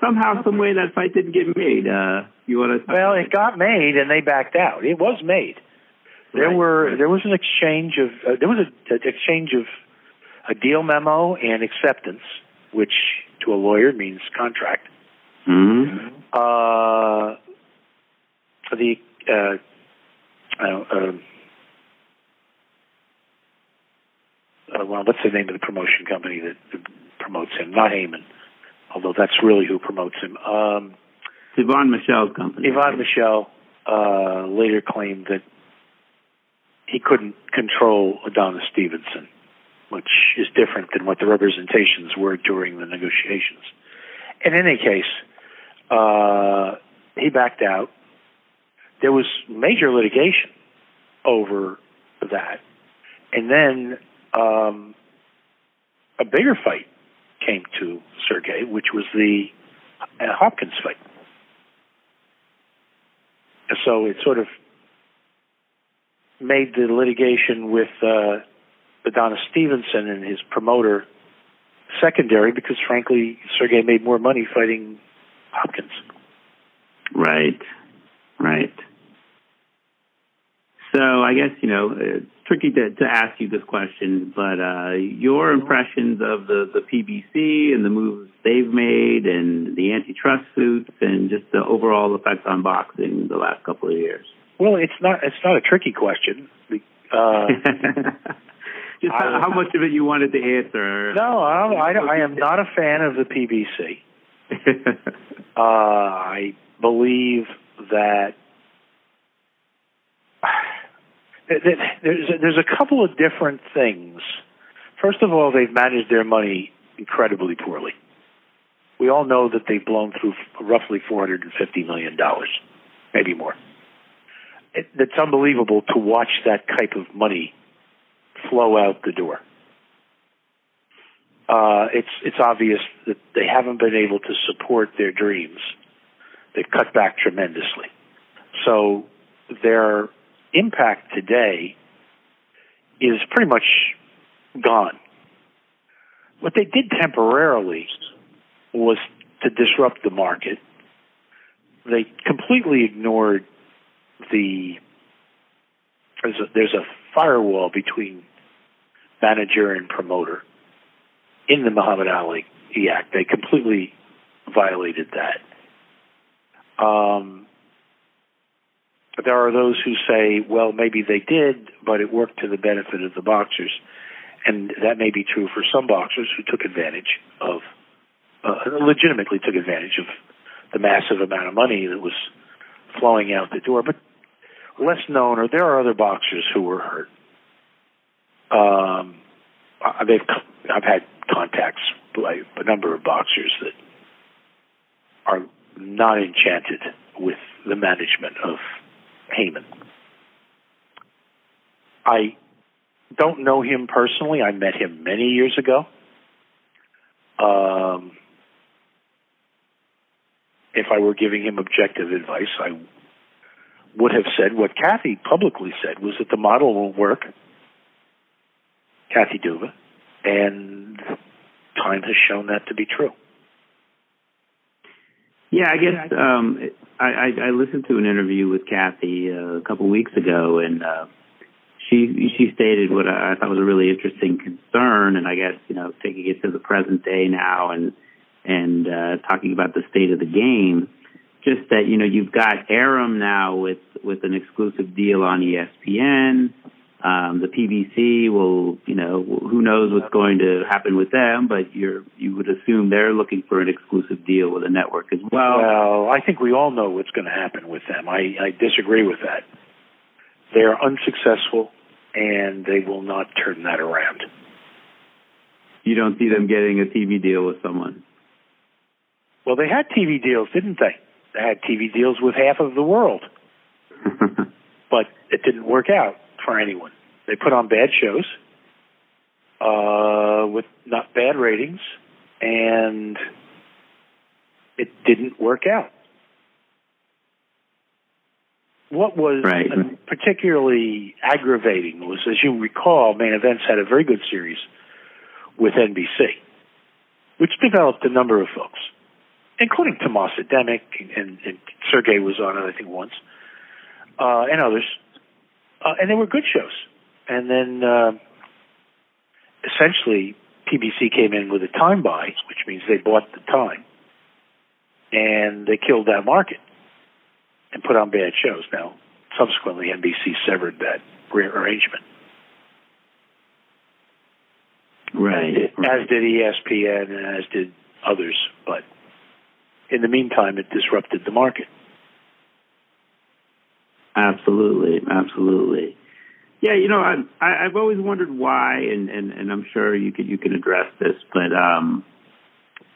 somehow, some way, that fight didn't get made. You want to? Well, it got made, and they backed out. It was made. There was an exchange of a deal memo and acceptance, which to a lawyer means contract. Mm-hmm. What's the name of the promotion company that promotes him? Not Heyman, although that's really who promotes him. Yvonne Michel's company. Yvonne Michel later claimed that he couldn't control Adonis Stevenson, which is different than what the representations were during the negotiations. In any case, he backed out. There was major litigation over that. And then a bigger fight came to Sergey, which was the Hopkins fight. So it sort of made the litigation with Adonis Stevenson and his promoter secondary, because frankly, Sergey made more money fighting Hopkins. Right. So I guess, it's tricky to ask you this question, but your impressions of the PBC and the moves they've made and the antitrust suits and just the overall effect on boxing the last couple of years. Well, it's not a tricky question. Just how much of it you wanted to answer? No, I am not a fan of the PBC. I believe that There's a couple of different things. First of all, they've managed their money incredibly poorly. We all know that they've blown through roughly $450 million, maybe more. It's unbelievable to watch that type of money flow out the door. It's obvious that they haven't been able to support their dreams. They've cut back tremendously. So their impact today is pretty much gone. What they did temporarily was to disrupt the market. They completely ignored there's a firewall between manager and promoter in the Muhammad Ali Act. They completely violated that. But there are those who say, well, maybe they did, but it worked to the benefit of the boxers. And that may be true for some boxers who took advantage of, legitimately took advantage of the massive amount of money that was flowing out the door. But less known, or there are other boxers who were hurt. I've had contacts by a number of boxers that are not enchanted with the management of Heyman. I don't know him personally. I met him many years ago. If I were giving him objective advice, I would have said what Kathy publicly said was that the model will work, Kathy Duva, and time has shown that to be true. Yeah, I guess I listened to an interview with Kathy a couple weeks ago, and she stated what I thought was a really interesting concern, and I guess, you know, taking it to the present day now and talking about the state of the game, just that, you know, you've got Arum now with an exclusive deal on ESPN. The PBC will, you know, who knows what's going to happen with them, but you would assume they're looking for an exclusive deal with a network as well. Well, I think we all know what's going to happen with them. I disagree with that. They are unsuccessful, and they will not turn that around. You don't see them getting a TV deal with someone? Well, they had TV deals, didn't they? They had TV deals with half of the world. But it didn't work out for anyone. They put on bad shows with not bad ratings, and it didn't work out. What was particularly aggravating was, as you recall, Main Events had a very good series with NBC, which developed a number of folks, including Tomas Ademic, and Sergey was on it, I think, once, and others. And they were good shows. And then, essentially, PBC came in with a time buy, which means they bought the time. And they killed that market and put on bad shows. Now, subsequently, NBC severed that arrangement. Right. As did ESPN and as did others. But in the meantime, it disrupted the market. Absolutely. Yeah, you know, I've always wondered why, and I'm sure you can address this, but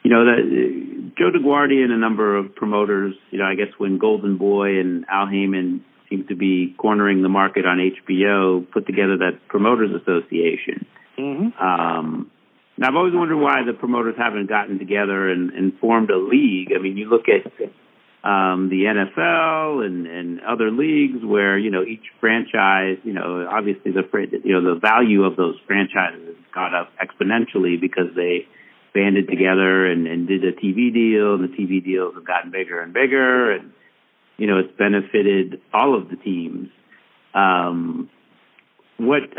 you know, that Joe DeGuardi and a number of promoters, you know, I guess when Golden Boy and Al Heyman seemed to be cornering the market on HBO, put together that promoters association. Mm-hmm. Now I've always wondered why the promoters haven't gotten together and formed a league. I mean, you look at the NFL and other leagues where, you know, each franchise, you know, obviously the value of those franchises got up exponentially because they banded together and did a TV deal, and the TV deals have gotten bigger and bigger, and, you know, it's benefited all of the teams. I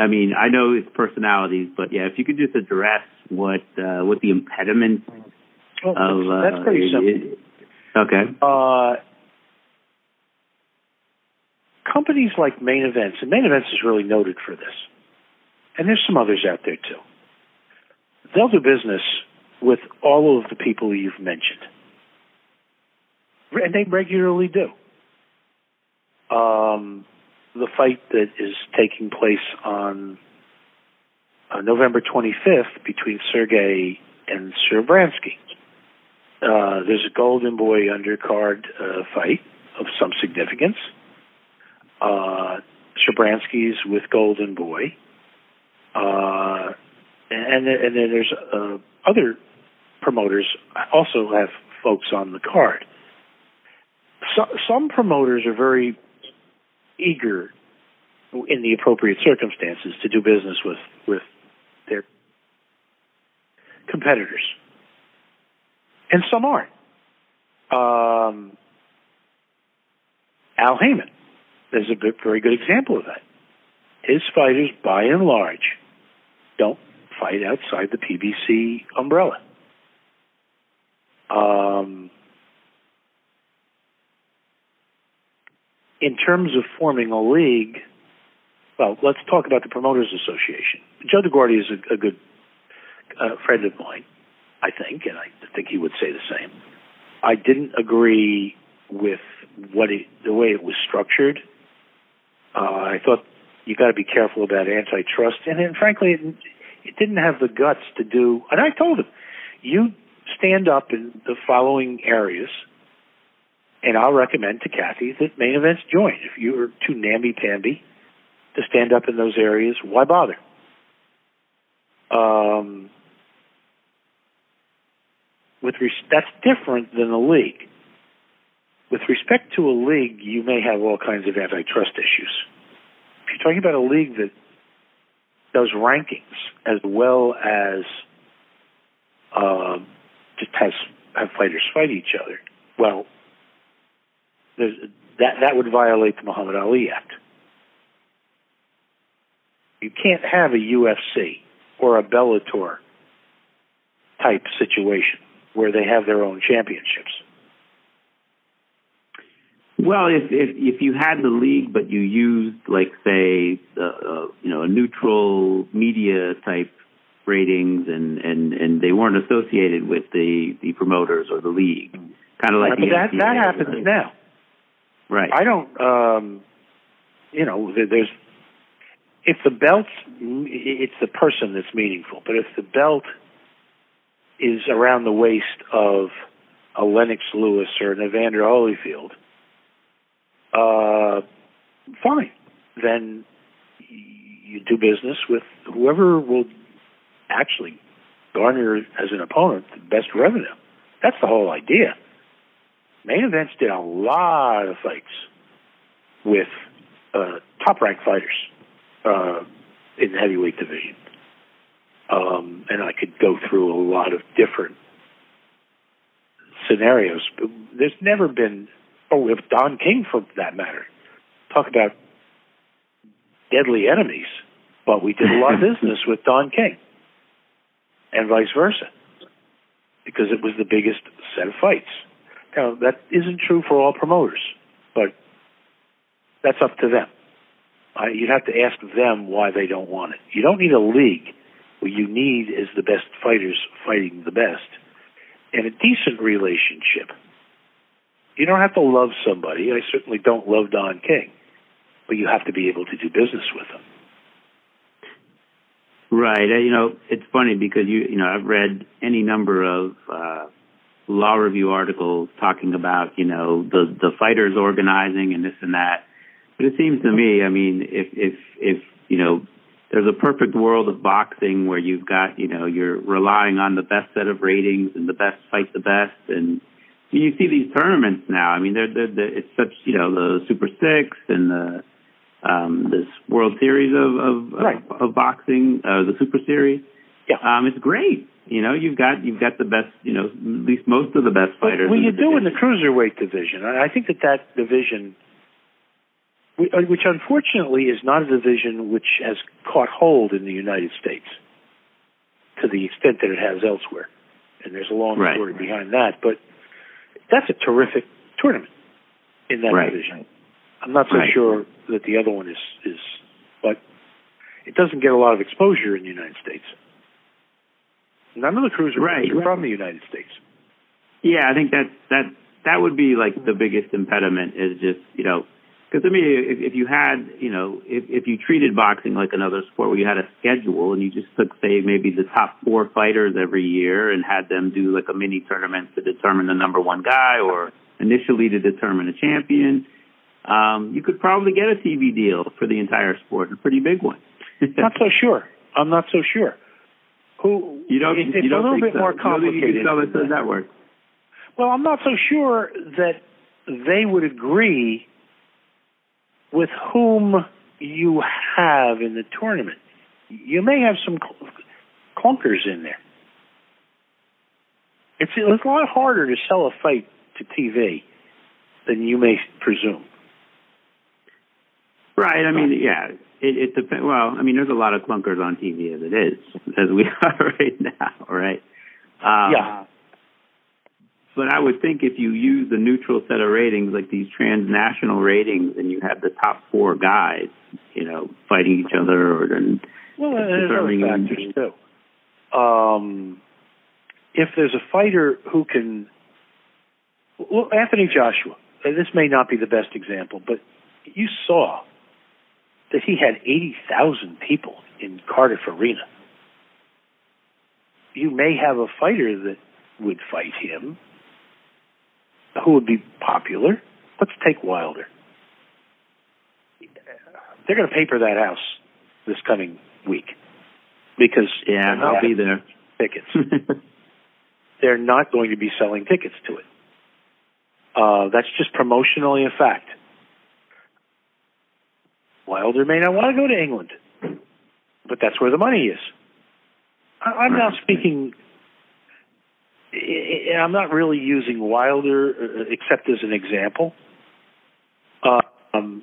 mean, I know it's personalities, but yeah, if you could just address what the impediment of that's pretty simple. Okay. Companies like Main Events, and Main Events is really noted for this, and there's some others out there too. They'll do business with all of the people you've mentioned, and they regularly do. The fight that is taking place on November 25th between Sergey and Surabransky. There's a Golden Boy undercard fight of some significance. Surabransky's with Golden Boy. And then there's other promoters also have folks on the card. So, some promoters are very eager in the appropriate circumstances to do business with their competitors. And some aren't. Al Heyman is a very good example of that. His fighters, by and large, don't fight outside the PBC umbrella. In terms of forming a league, well, let's talk about the Promoters Association. Joe DeGuardi is a good friend of mine, I think, and I think he would say the same. I didn't agree with the way it was structured. I thought you got to be careful about antitrust, and frankly, it didn't have the guts to do. And I told him, you stand up in the following areas, and I'll recommend to Kathy that Main Events join. If you are too namby-pamby to stand up in those areas, why bother? That's different than a league. With respect to a league, you may have all kinds of antitrust issues. If you're talking about a league that does rankings as well as just have fighters fight each other, well, that would violate the Muhammad Ali Act. You can't have a UFC or a Bellator type situation where they have their own championships. Well, if you had the league, but you used, like, say, a neutral media type ratings, and they weren't associated with the promoters or the league, kind of like that happens now. Right. I don't, if the belt, it's the person that's meaningful. But if the belt is around the waist of a Lennox Lewis or an Evander Holyfield, fine. Then you do business with whoever will actually garner as an opponent the best revenue. That's the whole idea. Main Events did a lot of fights with top-ranked fighters in the heavyweight division. And I could go through a lot of different scenarios. But there's never been... Oh, with Don King, for that matter. Talk about deadly enemies. But we did a lot of business with Don King and vice versa because it was the biggest set of fights. Now, that isn't true for all promoters, but that's up to them. You'd have to ask them why they don't want it. You don't need a league. What you need is the best fighters fighting the best and a decent relationship. You don't have to love somebody. I certainly don't love Don King, but you have to be able to do business with him. Right. It's funny because I've read any number of law review articles talking about the fighters organizing and this and that. But it seems to me, if there's a perfect world of boxing where you've got you're relying on the best set of ratings and the best fight the best and. You see these tournaments now. I mean, they're it's such the Super Six and the this World Series of boxing, the Super Series. Yeah, it's great. You've got the best. At least most of the best fighters. Well, you do in the cruiserweight division. I think that division, which unfortunately is not a division which has caught hold in the United States to the extent that it has elsewhere, and there's a long story behind that, but. That's a terrific tournament in that division. I'm not so sure that the other one is, but it doesn't get a lot of exposure in the United States. None of the cruiserweights are from the United States. Yeah, I think that would be like the biggest impediment is just Because, I mean, if you had, you know, if you treated boxing like another sport where you had a schedule and you just took, say, maybe the top four fighters every year and had them do like a mini tournament to determine the number one guy or initially to determine a champion, you could probably get a TV deal for the entire sport, a pretty big one. Not so sure. I'm not so sure. It's a little bit more complicated. Well, I'm not so sure that they would agree with whom you have in the tournament. You may have some clunkers in there. It's a lot harder to sell a fight to TV than you may presume. Right. I mean, yeah. It depends. Well, I mean, there's a lot of clunkers on TV as it is, as we are right now, right? Yeah. But I would think if you use the neutral set of ratings, like these transnational ratings, and you have the top four guys, you know, fighting each other, there's other factors too. If there's a fighter who can, well, Anthony Joshua. This may not be the best example, but you saw that he had 80,000 people in Cardiff Arena. You may have a fighter that would fight him who would be popular. Let's take Wilder. They're going to paper that house this coming week because I'll be there. Tickets. They're not going to be selling tickets to it. That's just promotionally a fact. Wilder may not want to go to England, but that's where the money is. I'm now speaking. I'm not really using Wilder except as an example, and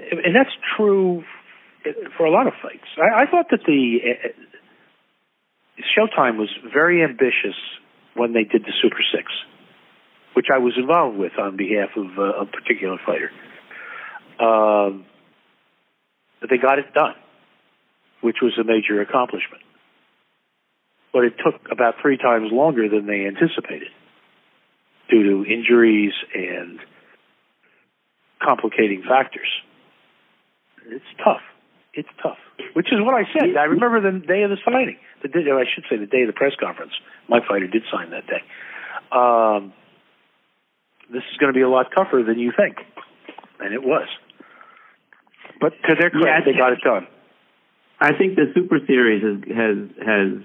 that's true for a lot of fights. I thought that the Showtime was very ambitious when they did the Super Six, which I was involved with on behalf of a particular fighter. But they got it done, which was a major accomplishment. But it took about 3 times longer than they anticipated due to injuries and complicating factors. It's tough, which is what I said. I remember the day of the signing. I should say the day of the press conference. My fighter did sign that day. This is going to be a lot tougher than you think, and it was. But to their credit, they got it done. I think the Super Series has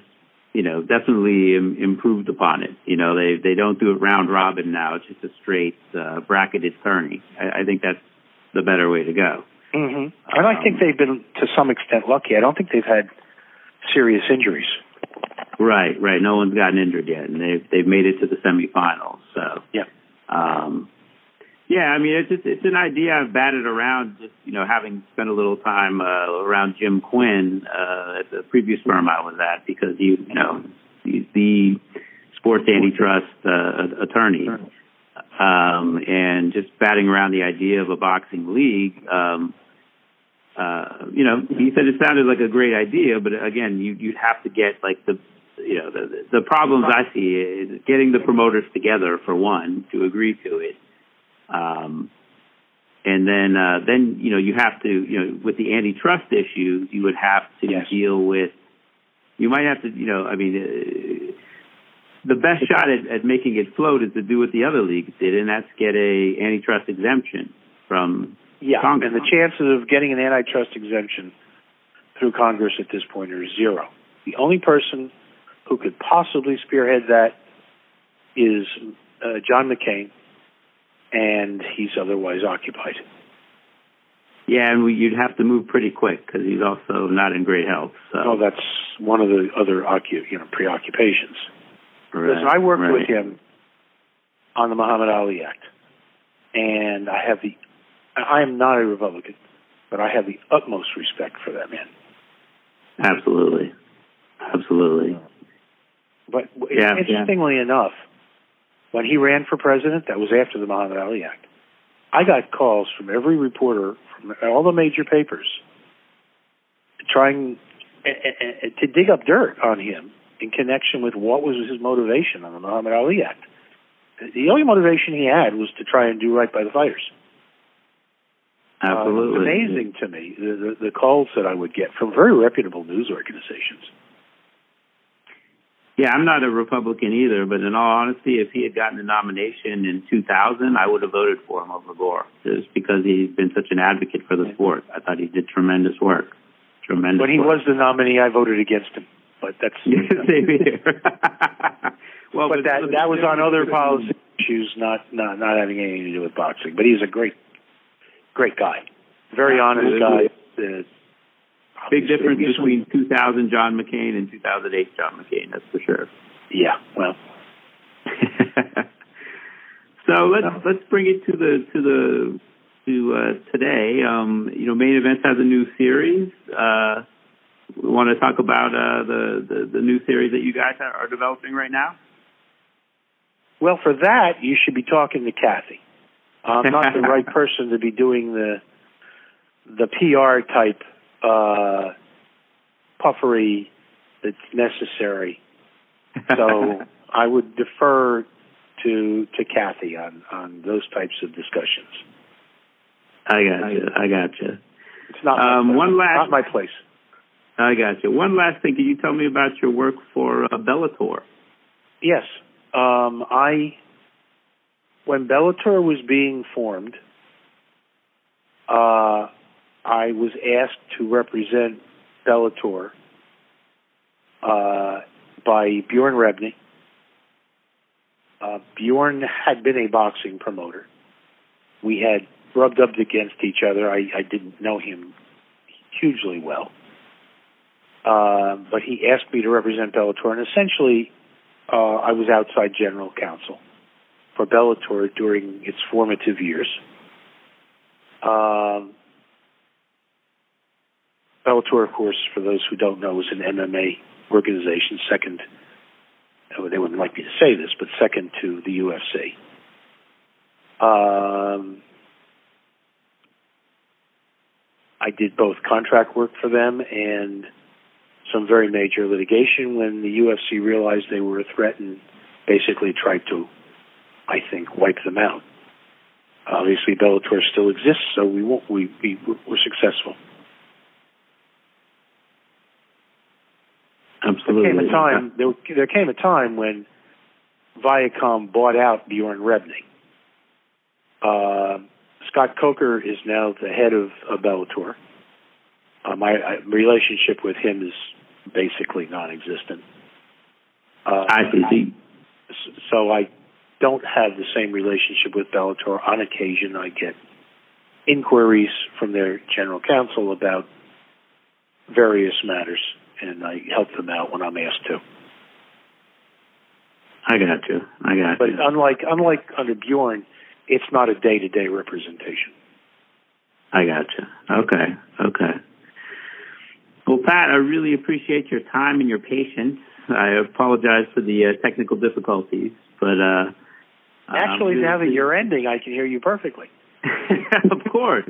you know, definitely improved upon it. You know, they don't do it round robin now; it's just a straight bracketed tourney. I think that's the better way to go. Mm-hmm. And I think they've been to some extent lucky. I don't think they've had serious injuries. Right. No one's gotten injured yet, and they've made it to the semifinals. So yeah. Yeah, I mean, it's an idea I've batted around, just, you know, having spent a little time around Jim Quinn at the previous firm I was at, because he's the sports antitrust attorney, and just batting around the idea of a boxing league. He said it sounded like a great idea, but again, you'd have to get like the problems I see is getting the promoters together, for one, to agree to it. And then, you know, you have to, you know, with the antitrust issues, you would have to deal with, you might have to, you know, I mean, the best shot at making it float is to do what the other leagues did, and that's get a antitrust exemption from Congress. And the chances of getting an antitrust exemption through Congress at this point are 0. The only person who could possibly spearhead that is John McCain, and he's otherwise occupied. Yeah, and you'd have to move pretty quick because he's also not in great health. So. Oh, that's one of the other preoccupations. Right, listen, I worked with him on the Muhammad Ali Act, and I am not a Republican, but I have the utmost respect for that man. Absolutely. But interestingly enough, when he ran for president, that was after the Muhammad Ali Act, I got calls from every reporter from all the major papers trying to dig up dirt on him in connection with what was his motivation on the Muhammad Ali Act. The only motivation he had was to try and do right by the fighters. Absolutely. It's amazing to me, the calls that I would get from very reputable news organizations. Yeah, I'm not a Republican either, but in all honesty, if he had gotten the nomination in 2000, I would have voted for him over Gore, just because he's been such an advocate for the sport. I thought he did tremendous work. Tremendous. When he was the nominee, I voted against him, but that's same here. Well, but that was on other policy issues, not having anything to do with boxing. But he's a great guy, very honest guy. Big difference between 2000 John McCain and 2008 John McCain, that's for sure. Yeah, well. So let's bring it to today. Main Events has a new series. We want to talk about the new series that you guys are developing right now. Well, for that, you should be talking to Kathy. I'm not the right person to be doing the PR type puffery that's necessary. So I would defer to Kathy on those types of discussions. I got you. It's not my place. I got you. One last thing. Can you tell me about your work for Bellator? Yes. When Bellator was being formed, I was asked to represent Bellator by Bjorn Rebney. Bjorn had been a boxing promoter. We had rubbed up against each other. I didn't know him hugely well. But he asked me to represent Bellator, and essentially I was outside general counsel for Bellator during its formative years. Bellator, of course, for those who don't know, is an MMA organization, second, they wouldn't like me to say this, but second to the UFC. I did both contract work for them and some very major litigation when the UFC realized they were a threat and basically tried to, I think, wipe them out. Obviously, Bellator still exists, so we're successful. Absolutely. There came a time when Viacom bought out Bjorn Rebney. Scott Coker is now the head of Bellator. My relationship with him is basically non-existent. So I don't have the same relationship with Bellator. On occasion, I get inquiries from their general counsel about various matters, and I help them out when I'm asked to. I got you. But unlike under Bjorn, it's not a day-to-day representation. I got you. Okay. Well, Pat, I really appreciate your time and your patience. I apologize for the technical difficulties, but actually, now that you're ending, I can hear you perfectly. Of course.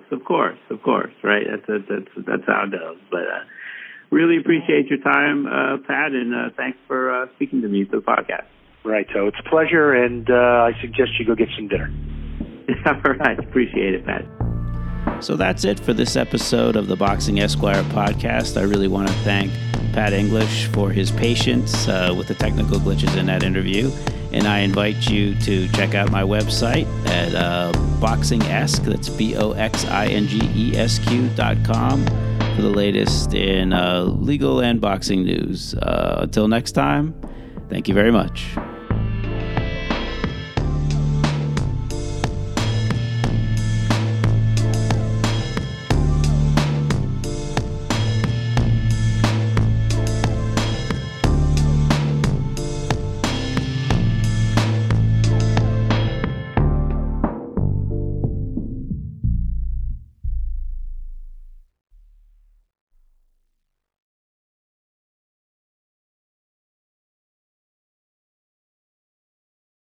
Right? That's how it goes. But really appreciate your time, Pat, and thanks for speaking to me for the podcast. Right. So it's a pleasure, and I suggest you go get some dinner. All right. Appreciate it, Pat. So that's it for this episode of the Boxing Esquire podcast. I really want to thank Pat English for his patience with the technical glitches in that interview. And I invite you to check out my website at BoxingEsque, that's BOXINGESQ.com, for the latest in legal and boxing news. Until next time, thank you very much.